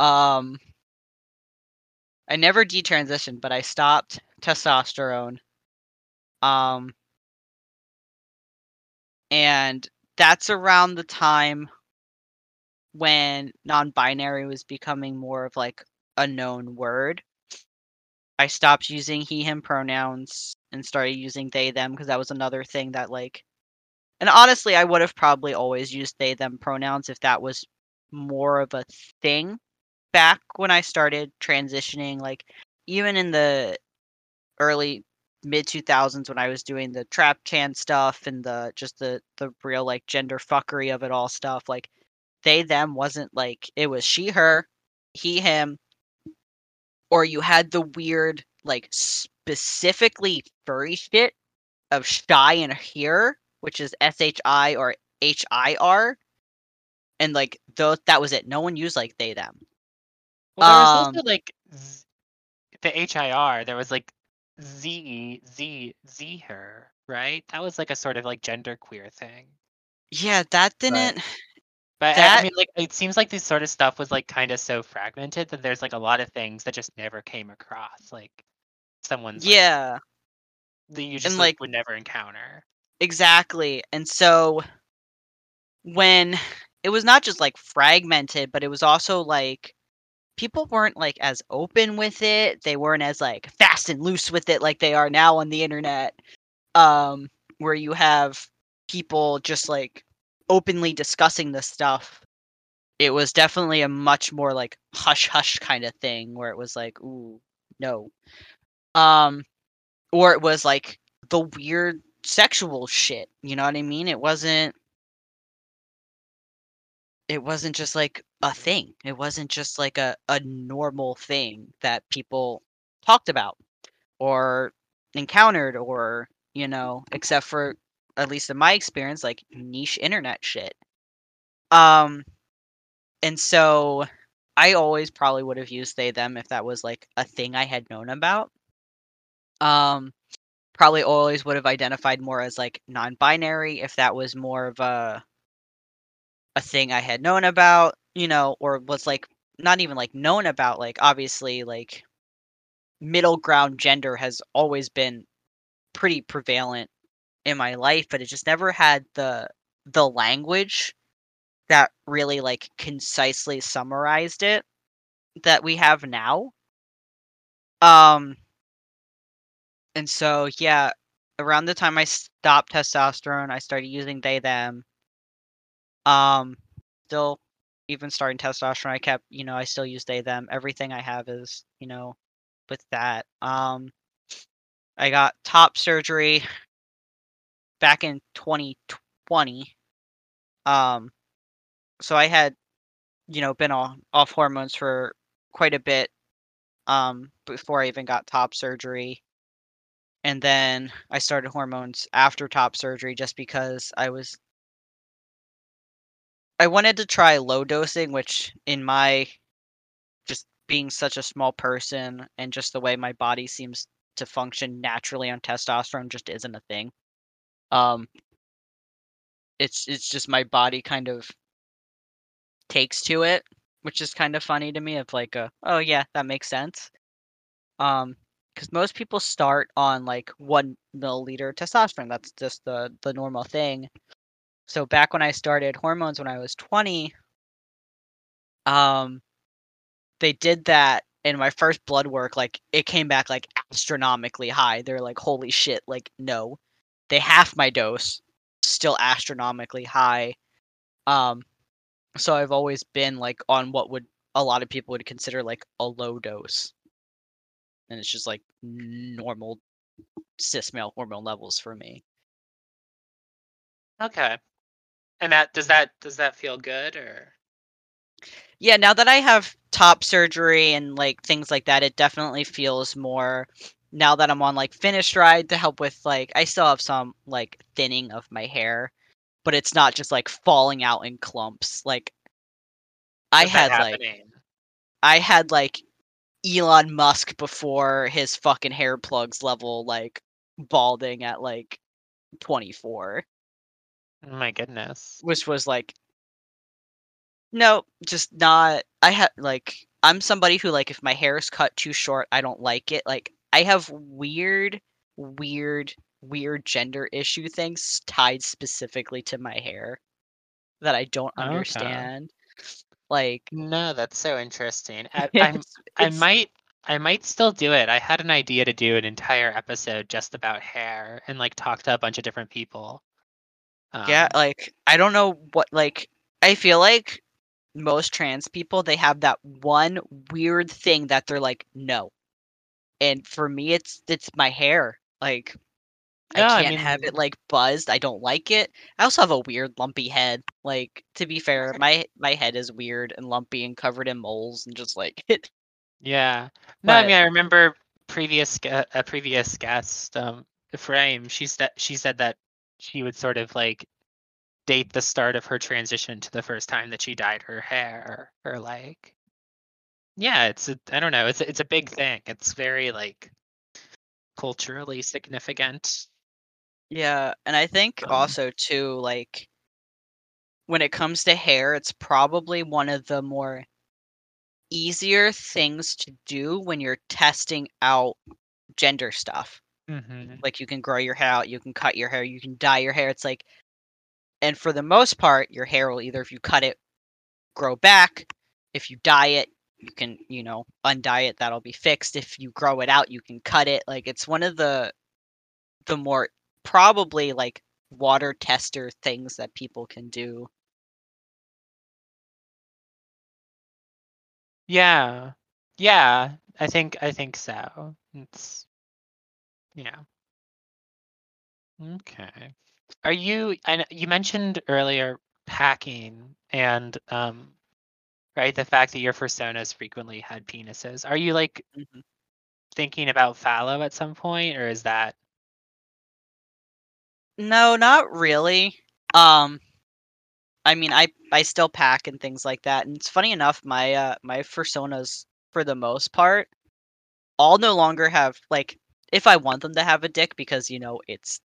Um, I never detransitioned, but I stopped testosterone. Um, and that's around the time when non-binary was becoming more of like a known word. I stopped using he, him pronouns and started using they, them, because that was another thing that, like, and honestly, I would have probably always used they, them pronouns if that was more of a thing back when I started transitioning, like, even in the early mid two thousands when I was doing the Trapchan stuff and the just the, the real, like, gender fuckery of it all stuff, like, they, them wasn't, like, it was she, her, he, him, or you had the weird, like, specifically furry shit of shy and here, which is S H I or H I R, and, like, th- that was it. No one used, like, they, them. Well, there was um, also, like, z- the H I R, there was, like, Z, Z, Z, her, right? That was, like, a sort of, like, genderqueer thing. Yeah, that didn't... But... But that... I mean, like, it seems like this sort of stuff was, like, kind of so fragmented that there's, like, a lot of things that just never came across, like, someone's, yeah, like, that you just and, like, like, would never encounter. Exactly. And so when it was not just, like, fragmented, but it was also, like, people weren't, like, as open with it. They weren't as, like, fast and loose with it like they are now on the internet, um, where you have people just, like, openly discussing this stuff. It was definitely a much more like hush hush kind of thing where it was like, ooh, no. Um, or it was like the weird sexual shit, you know what I mean? It wasn't, it wasn't just like a thing. It wasn't just like a, a normal thing that people talked about or encountered or, you know, except for, at least in my experience, like, niche internet shit. Um, and so I always probably would have used they, them if that was, like, a thing I had known about. Um, probably always would have identified more as, like, non-binary if that was more of a, a thing I had known about, you know, or was, like, not even, like, known about. Like, obviously, like, middle ground gender has always been pretty prevalent in my life, but it just never had the the language that really, like, concisely summarized it that we have now. Um, and so, yeah, around the time I stopped testosterone, I started using they, them. Um, still, even starting testosterone, I kept, you know, I still use they, them. Everything I have is, you know, with that. Um, I got top surgery back in twenty twenty, um, so I had, you know, been all, off hormones for quite a bit, um, before I even got top surgery, and then I started hormones after top surgery just because I was, I wanted to try low dosing, which in my, just being such a small person and just the way my body seems to function naturally on testosterone just isn't a thing. Um, it's, it's just my body kind of takes to it, which is kind of funny to me of like, a, oh yeah, that makes sense. Um, cause most people start on like one milliliter testosterone. That's just the, the normal thing. So back when I started hormones, when I was twenty, um, they did that. And my first blood work, like, it came back like astronomically high. They're like, holy shit. Like, no. they half my dose, still astronomically high. Um, so I've always been like on what would a lot of people would consider like a low dose, and it's just like normal cis male hormone levels for me. Okay, and that does that does that feel good or? Yeah, now that I have top surgery and like things like that, it definitely feels more. Now that I'm on like Finish Ride to help with like, I still have some like thinning of my hair, but it's not just like falling out in clumps. Like I had happening? like, I had like Elon Musk before his fucking hair plugs level, like balding at like twenty-four. Oh my goodness. Which was like, no, just not. I had like, I'm somebody who like, if my hair is cut too short, I don't like it. Like, I have weird, weird, weird gender issue things tied specifically to my hair that I don't understand. Okay. Like, no, that's so interesting. I, I'm, I might, I might still do it. I had an idea to do an entire episode just about hair and like talk to a bunch of different people. Um, yeah, like I don't know what. Like, I feel like most trans people, they have that one weird thing that they're like, no. And for me, it's it's my hair. Like, yeah, I can't I mean, have it, like, buzzed. I don't like it. I also have a weird lumpy head. Like, to be fair, my my head is weird and lumpy and covered in moles and just, like, it. Yeah. No, but, I mean, I remember previous uh, a previous guest, um, Ephraim, she, st- she said that she would sort of, like, date the start of her transition to the first time that she dyed her hair or, like... Yeah, it's a, I don't know. It's a, it's a big thing. It's very like culturally significant. Yeah, and I think um, also too, like when it comes to hair, it's probably one of the more easier things to do when you're testing out gender stuff. Mm-hmm. Like you can grow your hair out, you can cut your hair, you can dye your hair. It's like, and for the most part, your hair will either, if you cut it, grow back. If you dye it, you can, you know, undye it, that'll be fixed. If you grow it out, you can cut it. Like, it's one of the the more probably, like, water tester things that people can do. Yeah. Yeah, I think, I think so. It's, yeah. Okay. Are you, I, you mentioned earlier hacking and, um, right, the fact that your fursonas frequently had penises. Are you, like, mm-hmm. thinking about phallo at some point, or is that... No, not really. Um, I mean, I, I still pack and things like that, and it's funny enough, my, uh, my fursonas, for the most part, all no longer have, like, if I want them to have a dick, because, you know, it's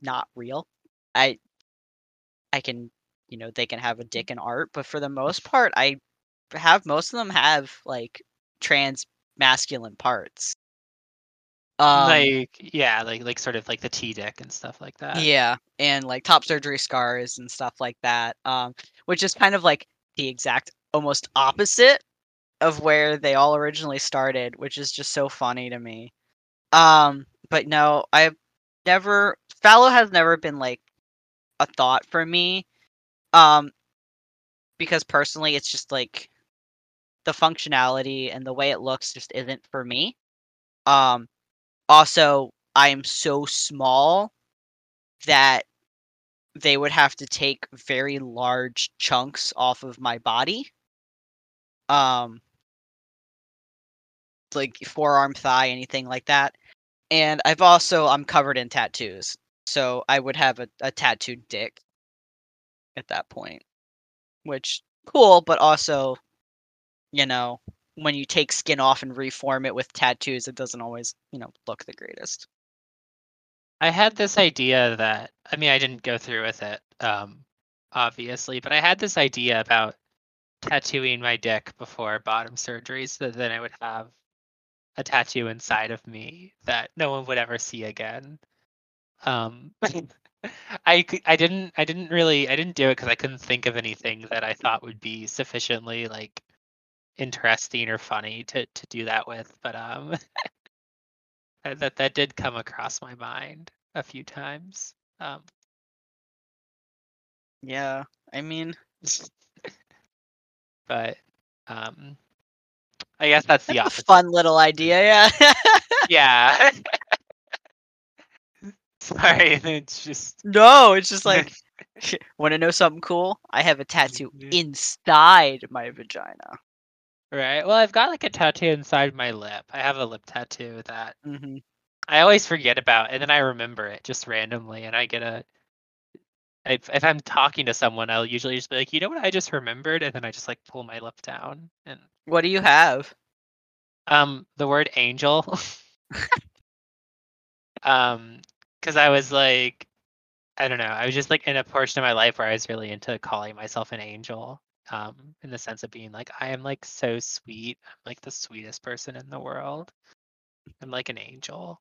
not real, I, I can... You know, they can have a dick in art, but for the most part, I have most of them have like trans masculine parts. Um, like yeah, like like sort of like the T dick and stuff like that. Yeah, and like top surgery scars and stuff like that. Um, which is kind of like the exact almost opposite of where they all originally started, which is just so funny to me. Um, but no, I've never phallo has never been like a thought for me. Um, because personally, it's just like the functionality and the way it looks just isn't for me. Um, also, I am so small that they would have to take very large chunks off of my body. Um, like forearm, thigh, anything like that. And I've also, I'm covered in tattoos, so I would have a, a tattooed dick at that point, which cool, but also, you know, when you take skin off and reform it with tattoos, it doesn't always, you know, look the greatest. I had this idea that, I mean, I didn't go through with it, um, obviously, but I had this idea about tattooing my dick before bottom surgery so that then I would have a tattoo inside of me that no one would ever see again. Um, I, I didn't I didn't really I didn't do it because I couldn't think of anything that I thought would be sufficiently like interesting or funny to, to do that with, but um that that did come across my mind. a few times. Um, yeah, I mean, but um, I guess that's, that's the opposite. A fun little idea, yeah. Yeah. Sorry, it's just no. It's just like, want to know something cool? I have a tattoo inside my vagina. Right. Well, I've got like a tattoo inside my lip. I have a lip tattoo that mm-hmm. I always forget about, and then I remember it just randomly. And I get a. If, if I'm talking to someone, I'll usually just be like, you know what I just remembered, and then I just like pull my lip down. And what do you have? Um, the word angel. um. Because I was like, I don't know, I was just like in a portion of my life where I was really into calling myself an angel, um, in the sense of being like, I am like so sweet. I'm like the sweetest person in the world. I'm like an angel.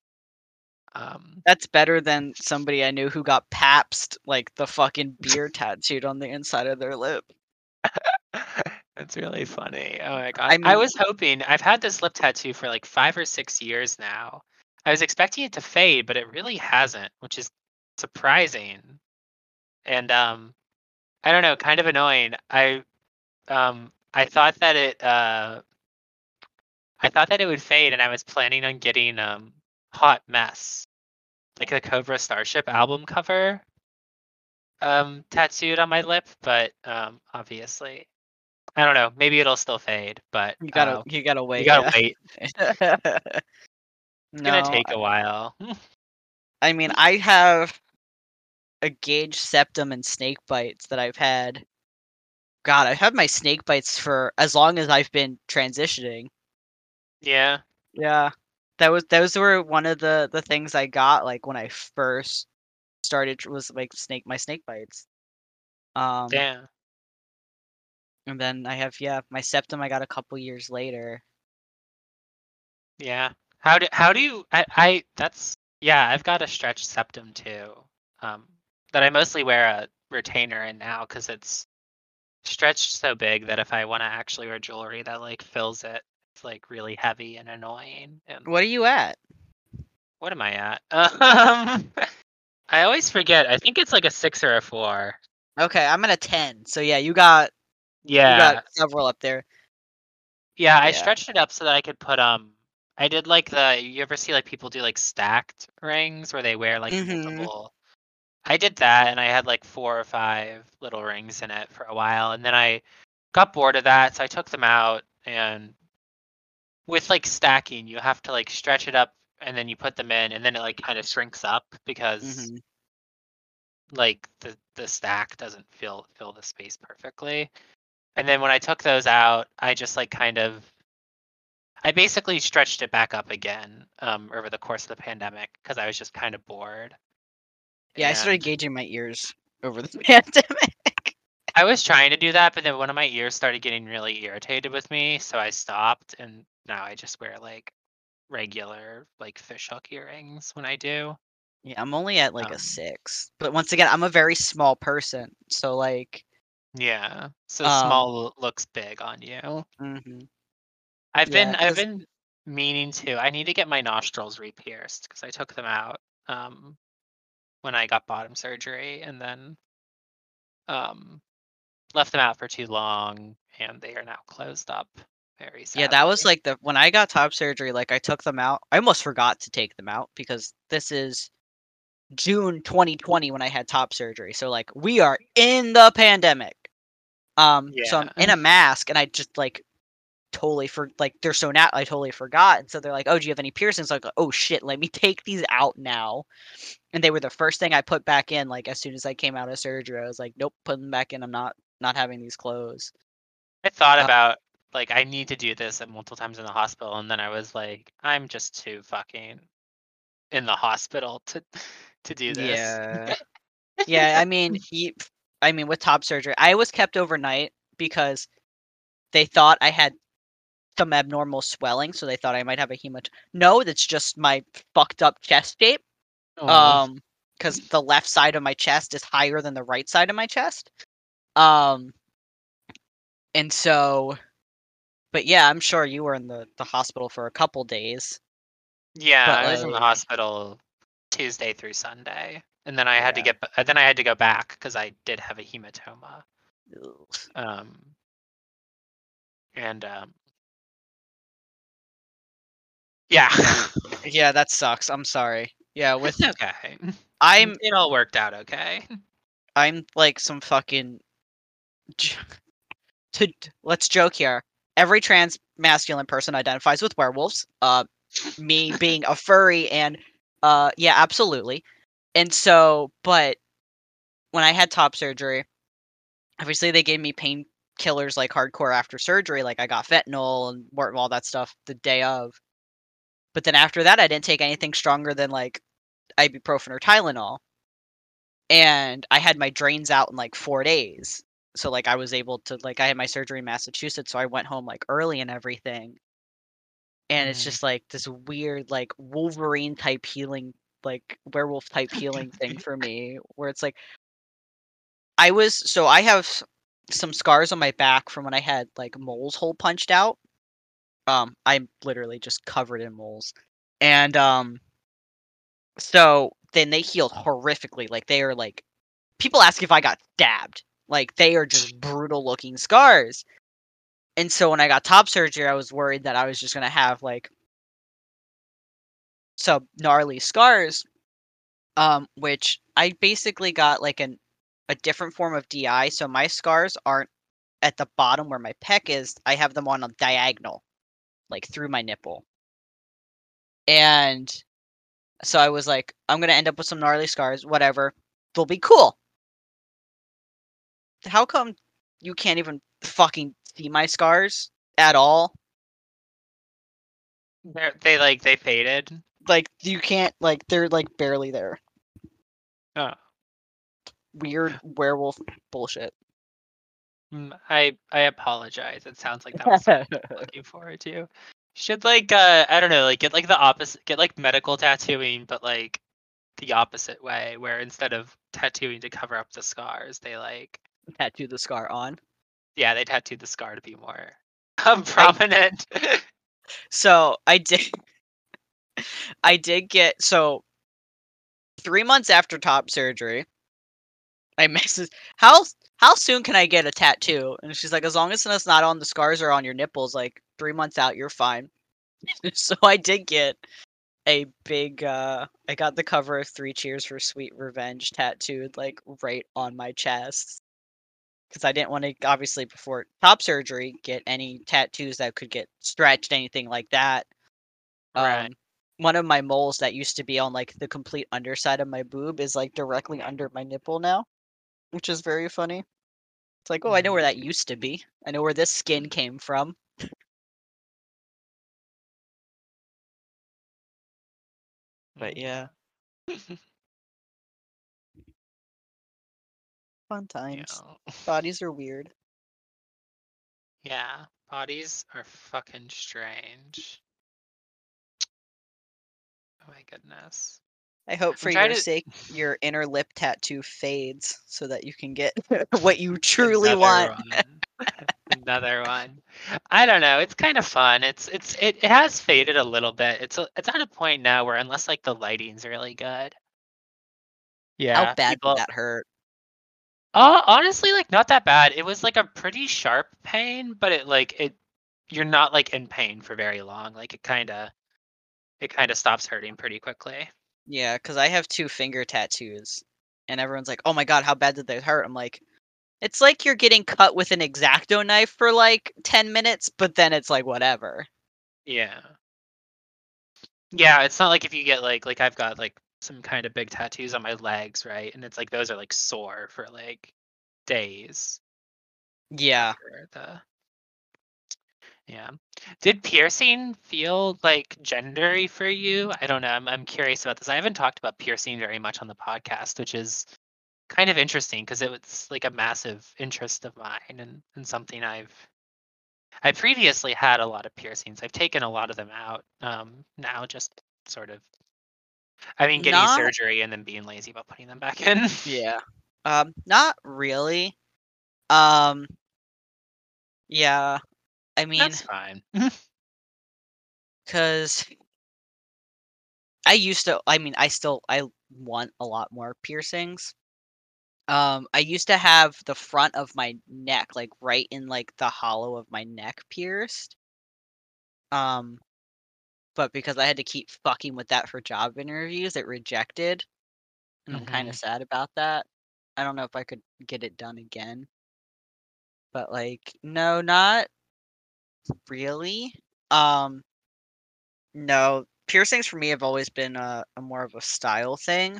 Um, That's better than somebody I knew who got Pabst, like the fucking beer tattooed on the inside of their lip. That's really funny. Oh my God. I mean, I was hoping, I've had this lip tattoo for like five or six years now. I was expecting it to fade, but it really hasn't, which is surprising. And um, I don't know, kind of annoying. I um, I thought that it uh, I thought that it would fade, and I was planning on getting um, Hot Mess, like the Cobra Starship album cover, um, tattooed on my lip. But um, obviously, I don't know. Maybe it'll still fade, but you gotta uh, you gotta wait. You gotta yeah. wait. It's no, gonna take a while. I mean, I have a gauge septum and snake bites that I've had. God, I've had my snake bites for as long as I've been transitioning. Yeah, yeah. That was those were one of the the things I got like when I first started was like snake my snake bites. Um, yeah. And then I have yeah my septum I got a couple years later. Yeah. How do how do you I, I that's yeah I've got a stretched septum too, um, that I mostly wear a retainer in now because it's stretched so big that if I want to actually wear jewelry that like fills it, it's like really heavy and annoying. And what are you at? What am I at? Um, I always forget. I think it's like a six or a four. Okay, I'm at a ten. So yeah, you got yeah you got several up there. Yeah, yeah, I stretched it up so that I could put um. I did like the, you ever see like people do like stacked rings where they wear like mm-hmm. multiple. I did that and I had like four or five little rings in it for a while. And then I got bored of that. So I took them out, and with like stacking, you have to like stretch it up and then you put them in, and then it like kind of shrinks up because mm-hmm. like the, the stack doesn't fill, fill the space perfectly. And then when I took those out, I just like kind of, I basically stretched it back up again um, over the course of the pandemic because I was just kind of bored. Yeah, and I started gauging my ears over the pandemic. I was trying to do that, but then one of my ears started getting really irritated with me, so I stopped, and now I just wear like regular like fishhook earrings when I do. Yeah, I'm only at like um, a six, but once again, I'm a very small person, so like. Yeah, so um, small looks big on you. Mm-hmm. I've yeah, been I've been meaning to. I need to get my nostrils re-pierced because I took them out um, when I got bottom surgery, and then um, left them out for too long, and they are now closed up. Very sadly. Yeah, that was like the when I got top surgery. Like I took them out. I almost forgot to take them out because this is June twenty twenty when I had top surgery. So like we are in the pandemic. Um, yeah. So I'm in a mask, and I just like. Totally for like they're so now I totally forgot, and so they're like, oh, do you have any piercings? Like, oh shit, let me take these out now. And they were the first thing I put back in. Like as soon as I came out of surgery, I was like, nope, put them back in. I'm not not having these clothes. I thought uh, about like I need to do this at multiple times in the hospital, and then I was like, I'm just too fucking in the hospital to to do this. Yeah, yeah. I mean, he, I mean, with top surgery, I was kept overnight because they thought I had. Some abnormal swelling, so they thought I might have a hemat. No, that's just my fucked up chest shape. Aww. Um, because the left side of my chest is higher than the right side of my chest. Um, and so, but yeah, I'm sure you were in the, the hospital for a couple days. Yeah, but I was like, in the hospital Tuesday through Sunday, and then I had yeah. to get then I had to go back because I did have a hematoma. Ew. Um, and um, yeah, yeah, that sucks. I'm sorry. Yeah, with it's okay. I'm it all worked out okay. I'm like some fucking. To let's joke here. Every trans masculine person identifies with werewolves. Uh, me being a furry, and uh, yeah, absolutely. And so, but when I had top surgery, obviously they gave me painkillers like hardcore after surgery. Like I got fentanyl and all that stuff the day of. But then after that, I didn't take anything stronger than like ibuprofen or Tylenol. And I had my drains out in like four days. So like I was able to like I had my surgery in Massachusetts, so I went home like early and everything. And mm. it's just like this weird like Wolverine type healing, like werewolf type healing thing for me, where it's like I was so I have some scars on my back from when I had like moles hole punched out. Um, I'm literally just covered in moles, and um, so then they healed horrifically. Like they are like people ask if I got stabbed. Like, they are just brutal-looking scars. And so when I got top surgery, I was worried that I was just going to have, like, some gnarly scars. Um, which I basically got, like, an a different form of D I. So my scars aren't at the bottom where my pec is. I have them on a diagonal, like, through my nipple. And so I was like, I'm going to end up with some gnarly scars. Whatever. They'll be cool. How come you can't even fucking see my scars at all? They're, they, like, they faded? Like, you can't, like, they're, like, barely there. Oh. Weird werewolf bullshit. I I apologize. It sounds like that was something I'm looking forward to. Should, like, uh, I don't know, like, get, like, the opposite, get, like, medical tattooing, but, like, the opposite way, where instead of tattooing to cover up the scars, they, like... tattoo the scar on. Yeah, they tattooed the scar to be more um, prominent. I, so I did. I did get so. Three months after top surgery, I messaged how how soon can I get a tattoo? And she's like, as long as it's not on the scars or on your nipples, like three months out, you're fine. So I did get a big. Uh, I got the cover of Three Cheers for Sweet Revenge tattooed like right on my chest. Because I didn't want to, obviously, before top surgery, get any tattoos that could get stretched, anything like that. Right. Um, one of my moles that used to be on, like, the complete underside of my boob is, like, directly under my nipple now. Which is very funny. It's like, oh, I know where that used to be. I know where this skin came from. But, yeah. Fun times. Yeah. Bodies are weird. Yeah, bodies are fucking strange. Oh my goodness. I hope for your to... sake your inner lip tattoo fades so that you can get what you truly Another want. One. Another one. I don't know. It's kind of fun. It's it's it, it has faded a little bit. It's a, it's at a point now where unless like the lighting's really good. Yeah. How bad people... did that hurt? Uh, honestly, like, not that bad. It was, like, a pretty sharp pain, but it, like, it, you're not, like, in pain for very long. Like, it kind of, it kind of stops hurting pretty quickly. Yeah, because I have two finger tattoos, and everyone's like, oh my god, how bad did they hurt? I'm like, it's like you're getting cut with an X-Acto knife for, like, ten minutes, but then it's, like, whatever. Yeah. Yeah, it's not like if you get, like, like, I've got, like, some kind of big tattoos on my legs, right? And it's like those are like sore for like days. Yeah. The... Yeah. Did piercing feel like gendery for you? I don't know. I'm I'm curious about this. I haven't talked about piercing very much on the podcast, which is kind of interesting because it was like a massive interest of mine and, and something I've I previously had a lot of piercings. I've taken a lot of them out um, now, just sort of. I mean, getting not, surgery and then being lazy about putting them back in. Yeah. Um, not really. Um, yeah. I mean... That's fine. Because I used to, I mean, I still, I want a lot more piercings. Um, I used to have the front of my neck, like right in like the hollow of my neck pierced. Um, but because I had to keep fucking with that for job interviews, it rejected. And mm-hmm. I'm kind of sad about that. I don't know if I could get it done again. But like, no, not really. Um, no, piercings for me have always been a, a more of a style thing.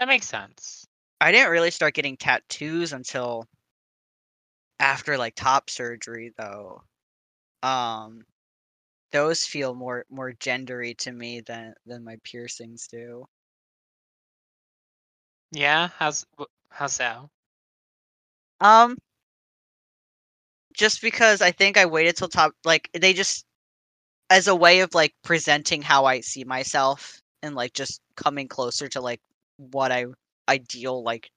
That makes sense. I didn't really start getting tattoos until after like top surgery, though. Um, those feel more more gendery to me than than my piercings do. Yeah, how's how so? Um, just because I think I waited till top, like they just as a way of like presenting how I see myself and like just coming closer to like what I ideal like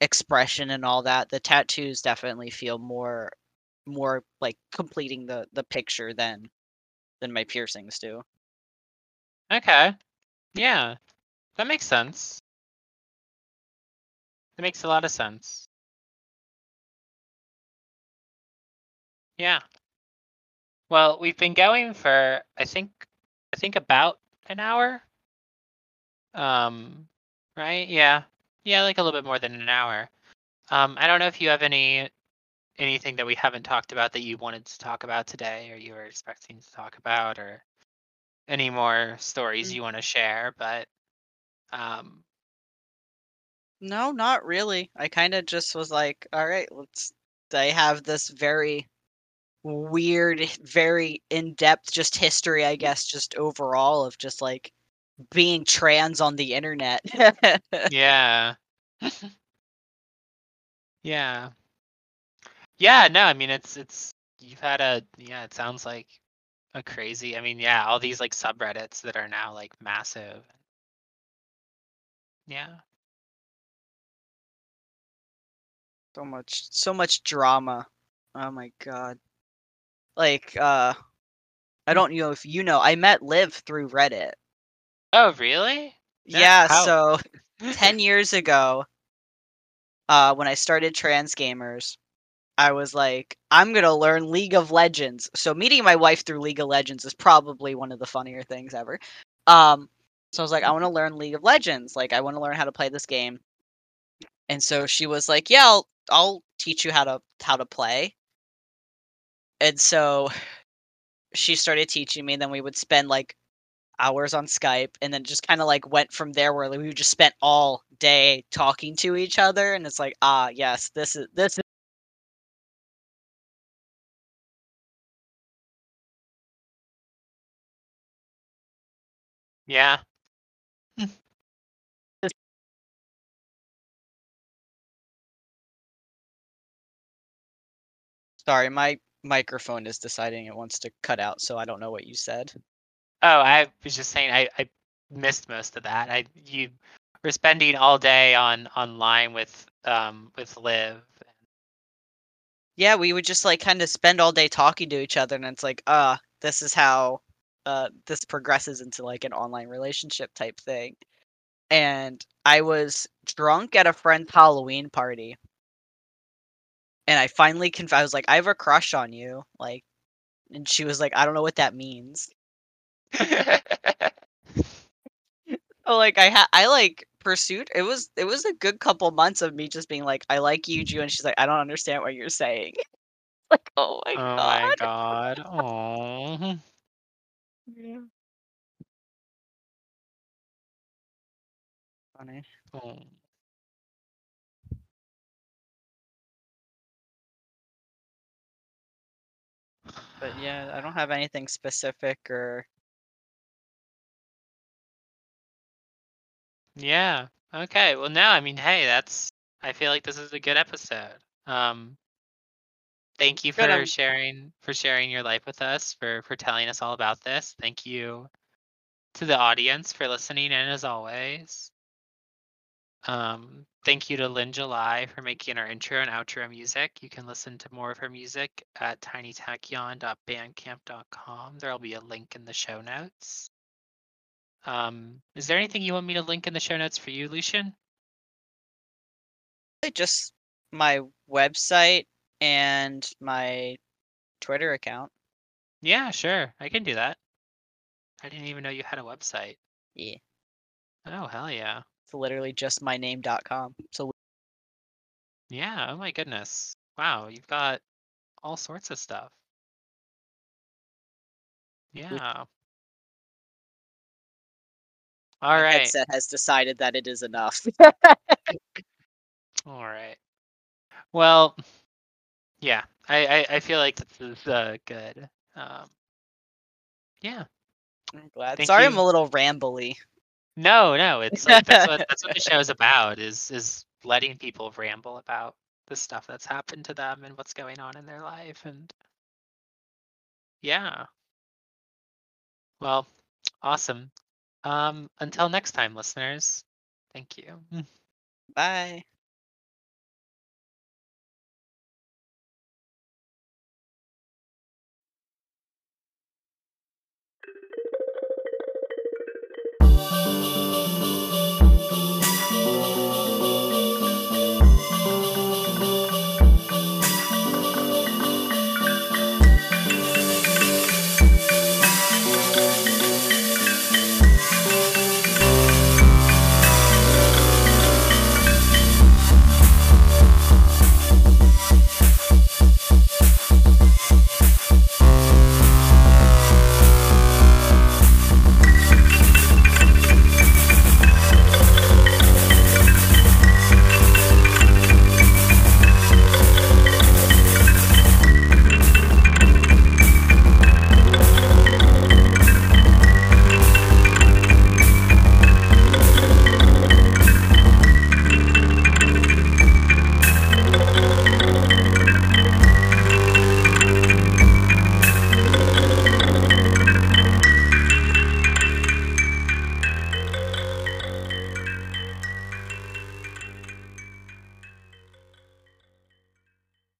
expression and all that. The tattoos definitely feel more more like completing the the picture than than my piercings do. Okay. Yeah. That makes sense. That makes a lot of sense. Yeah. Well, we've been going for I think I think about an hour. Um Right? Yeah. Yeah, like a little bit more than an hour. Um, I don't know if you have any anything that we haven't talked about that you wanted to talk about today or you were expecting to talk about or any more stories you want to share, but... Um... No, not really. I kind of just was like, all right, let's... I have this very weird, very in-depth just history, I guess, just overall of just like being trans on the internet. yeah. yeah. Yeah, no, I mean, it's, it's, you've had a, yeah, it sounds like a crazy, I mean, yeah, all these, like, subreddits that are now, like, massive. Yeah. So much, so much drama. Oh, my God. Like, uh, I don't know if you know, I met Liv through Reddit. Oh, really? That's yeah, how... so ten years ago, uh, when I started Trans Gamers, I was like, I'm going to learn League of Legends. So meeting my wife through League of Legends is probably one of the funnier things ever. Um, so I was like, I want to learn League of Legends. Like, I want to learn how to play this game. And so she was like, yeah, I'll, I'll teach you how to how to play. And so she started teaching me, and then we would spend, like, hours on Skype, and then just kind of like went from there where we just spent all day talking to each other, and it's like, ah, yes, this is this is yeah. Sorry, my microphone is deciding it wants to cut out, so I don't know what you said. Oh, I was just saying I, I missed most of that. I you were spending all day on online with um with Liv. Yeah, we would just like kind of spend all day talking to each other, and it's like, uh, this is how uh this progresses into like an online relationship type thing. And I was drunk at a friend's Halloween party, and I finally conf- I was like, I have a crush on you, like, and she was like, I don't know what that means. oh, like I ha- I like pursued it was it was a good couple months of me just being like, I like you, Ju, and she's like, I don't understand what you're saying. Like, oh my oh god. Oh my god. Yeah. Funny. Oh. But yeah, I don't have anything specific or yeah. Okay. Well, no, I mean, hey, that's, I feel like this is a good episode. Um, thank you for good. sharing, for sharing your life with us, for, for telling us all about this. Thank you to the audience for listening in, as always. Um, thank you to Lynn July for making our intro and outro music. You can listen to more of her music at tiny tachyon dot bandcamp dot com. There'll be a link in the show notes. Um, is there anything you want me to link in the show notes for you, Lucien? Just my website and my Twitter account. Yeah, sure. I can do that. I didn't even know you had a website. Yeah. Oh, hell yeah. It's literally just my name dot com. So yeah, oh my goodness. Wow, you've got all sorts of stuff. Yeah. All right. My headset has decided that it is enough. All right. Well, yeah, I, I, I feel like this is uh, good. Um, yeah. I'm glad. Thank Sorry, you. I'm a little rambly. No, no, it's like, that's what that's what the show is about, is is letting people ramble about the stuff that's happened to them and what's going on in their life. And yeah. Well, awesome. Um, until next time, listeners. Thank you. Bye.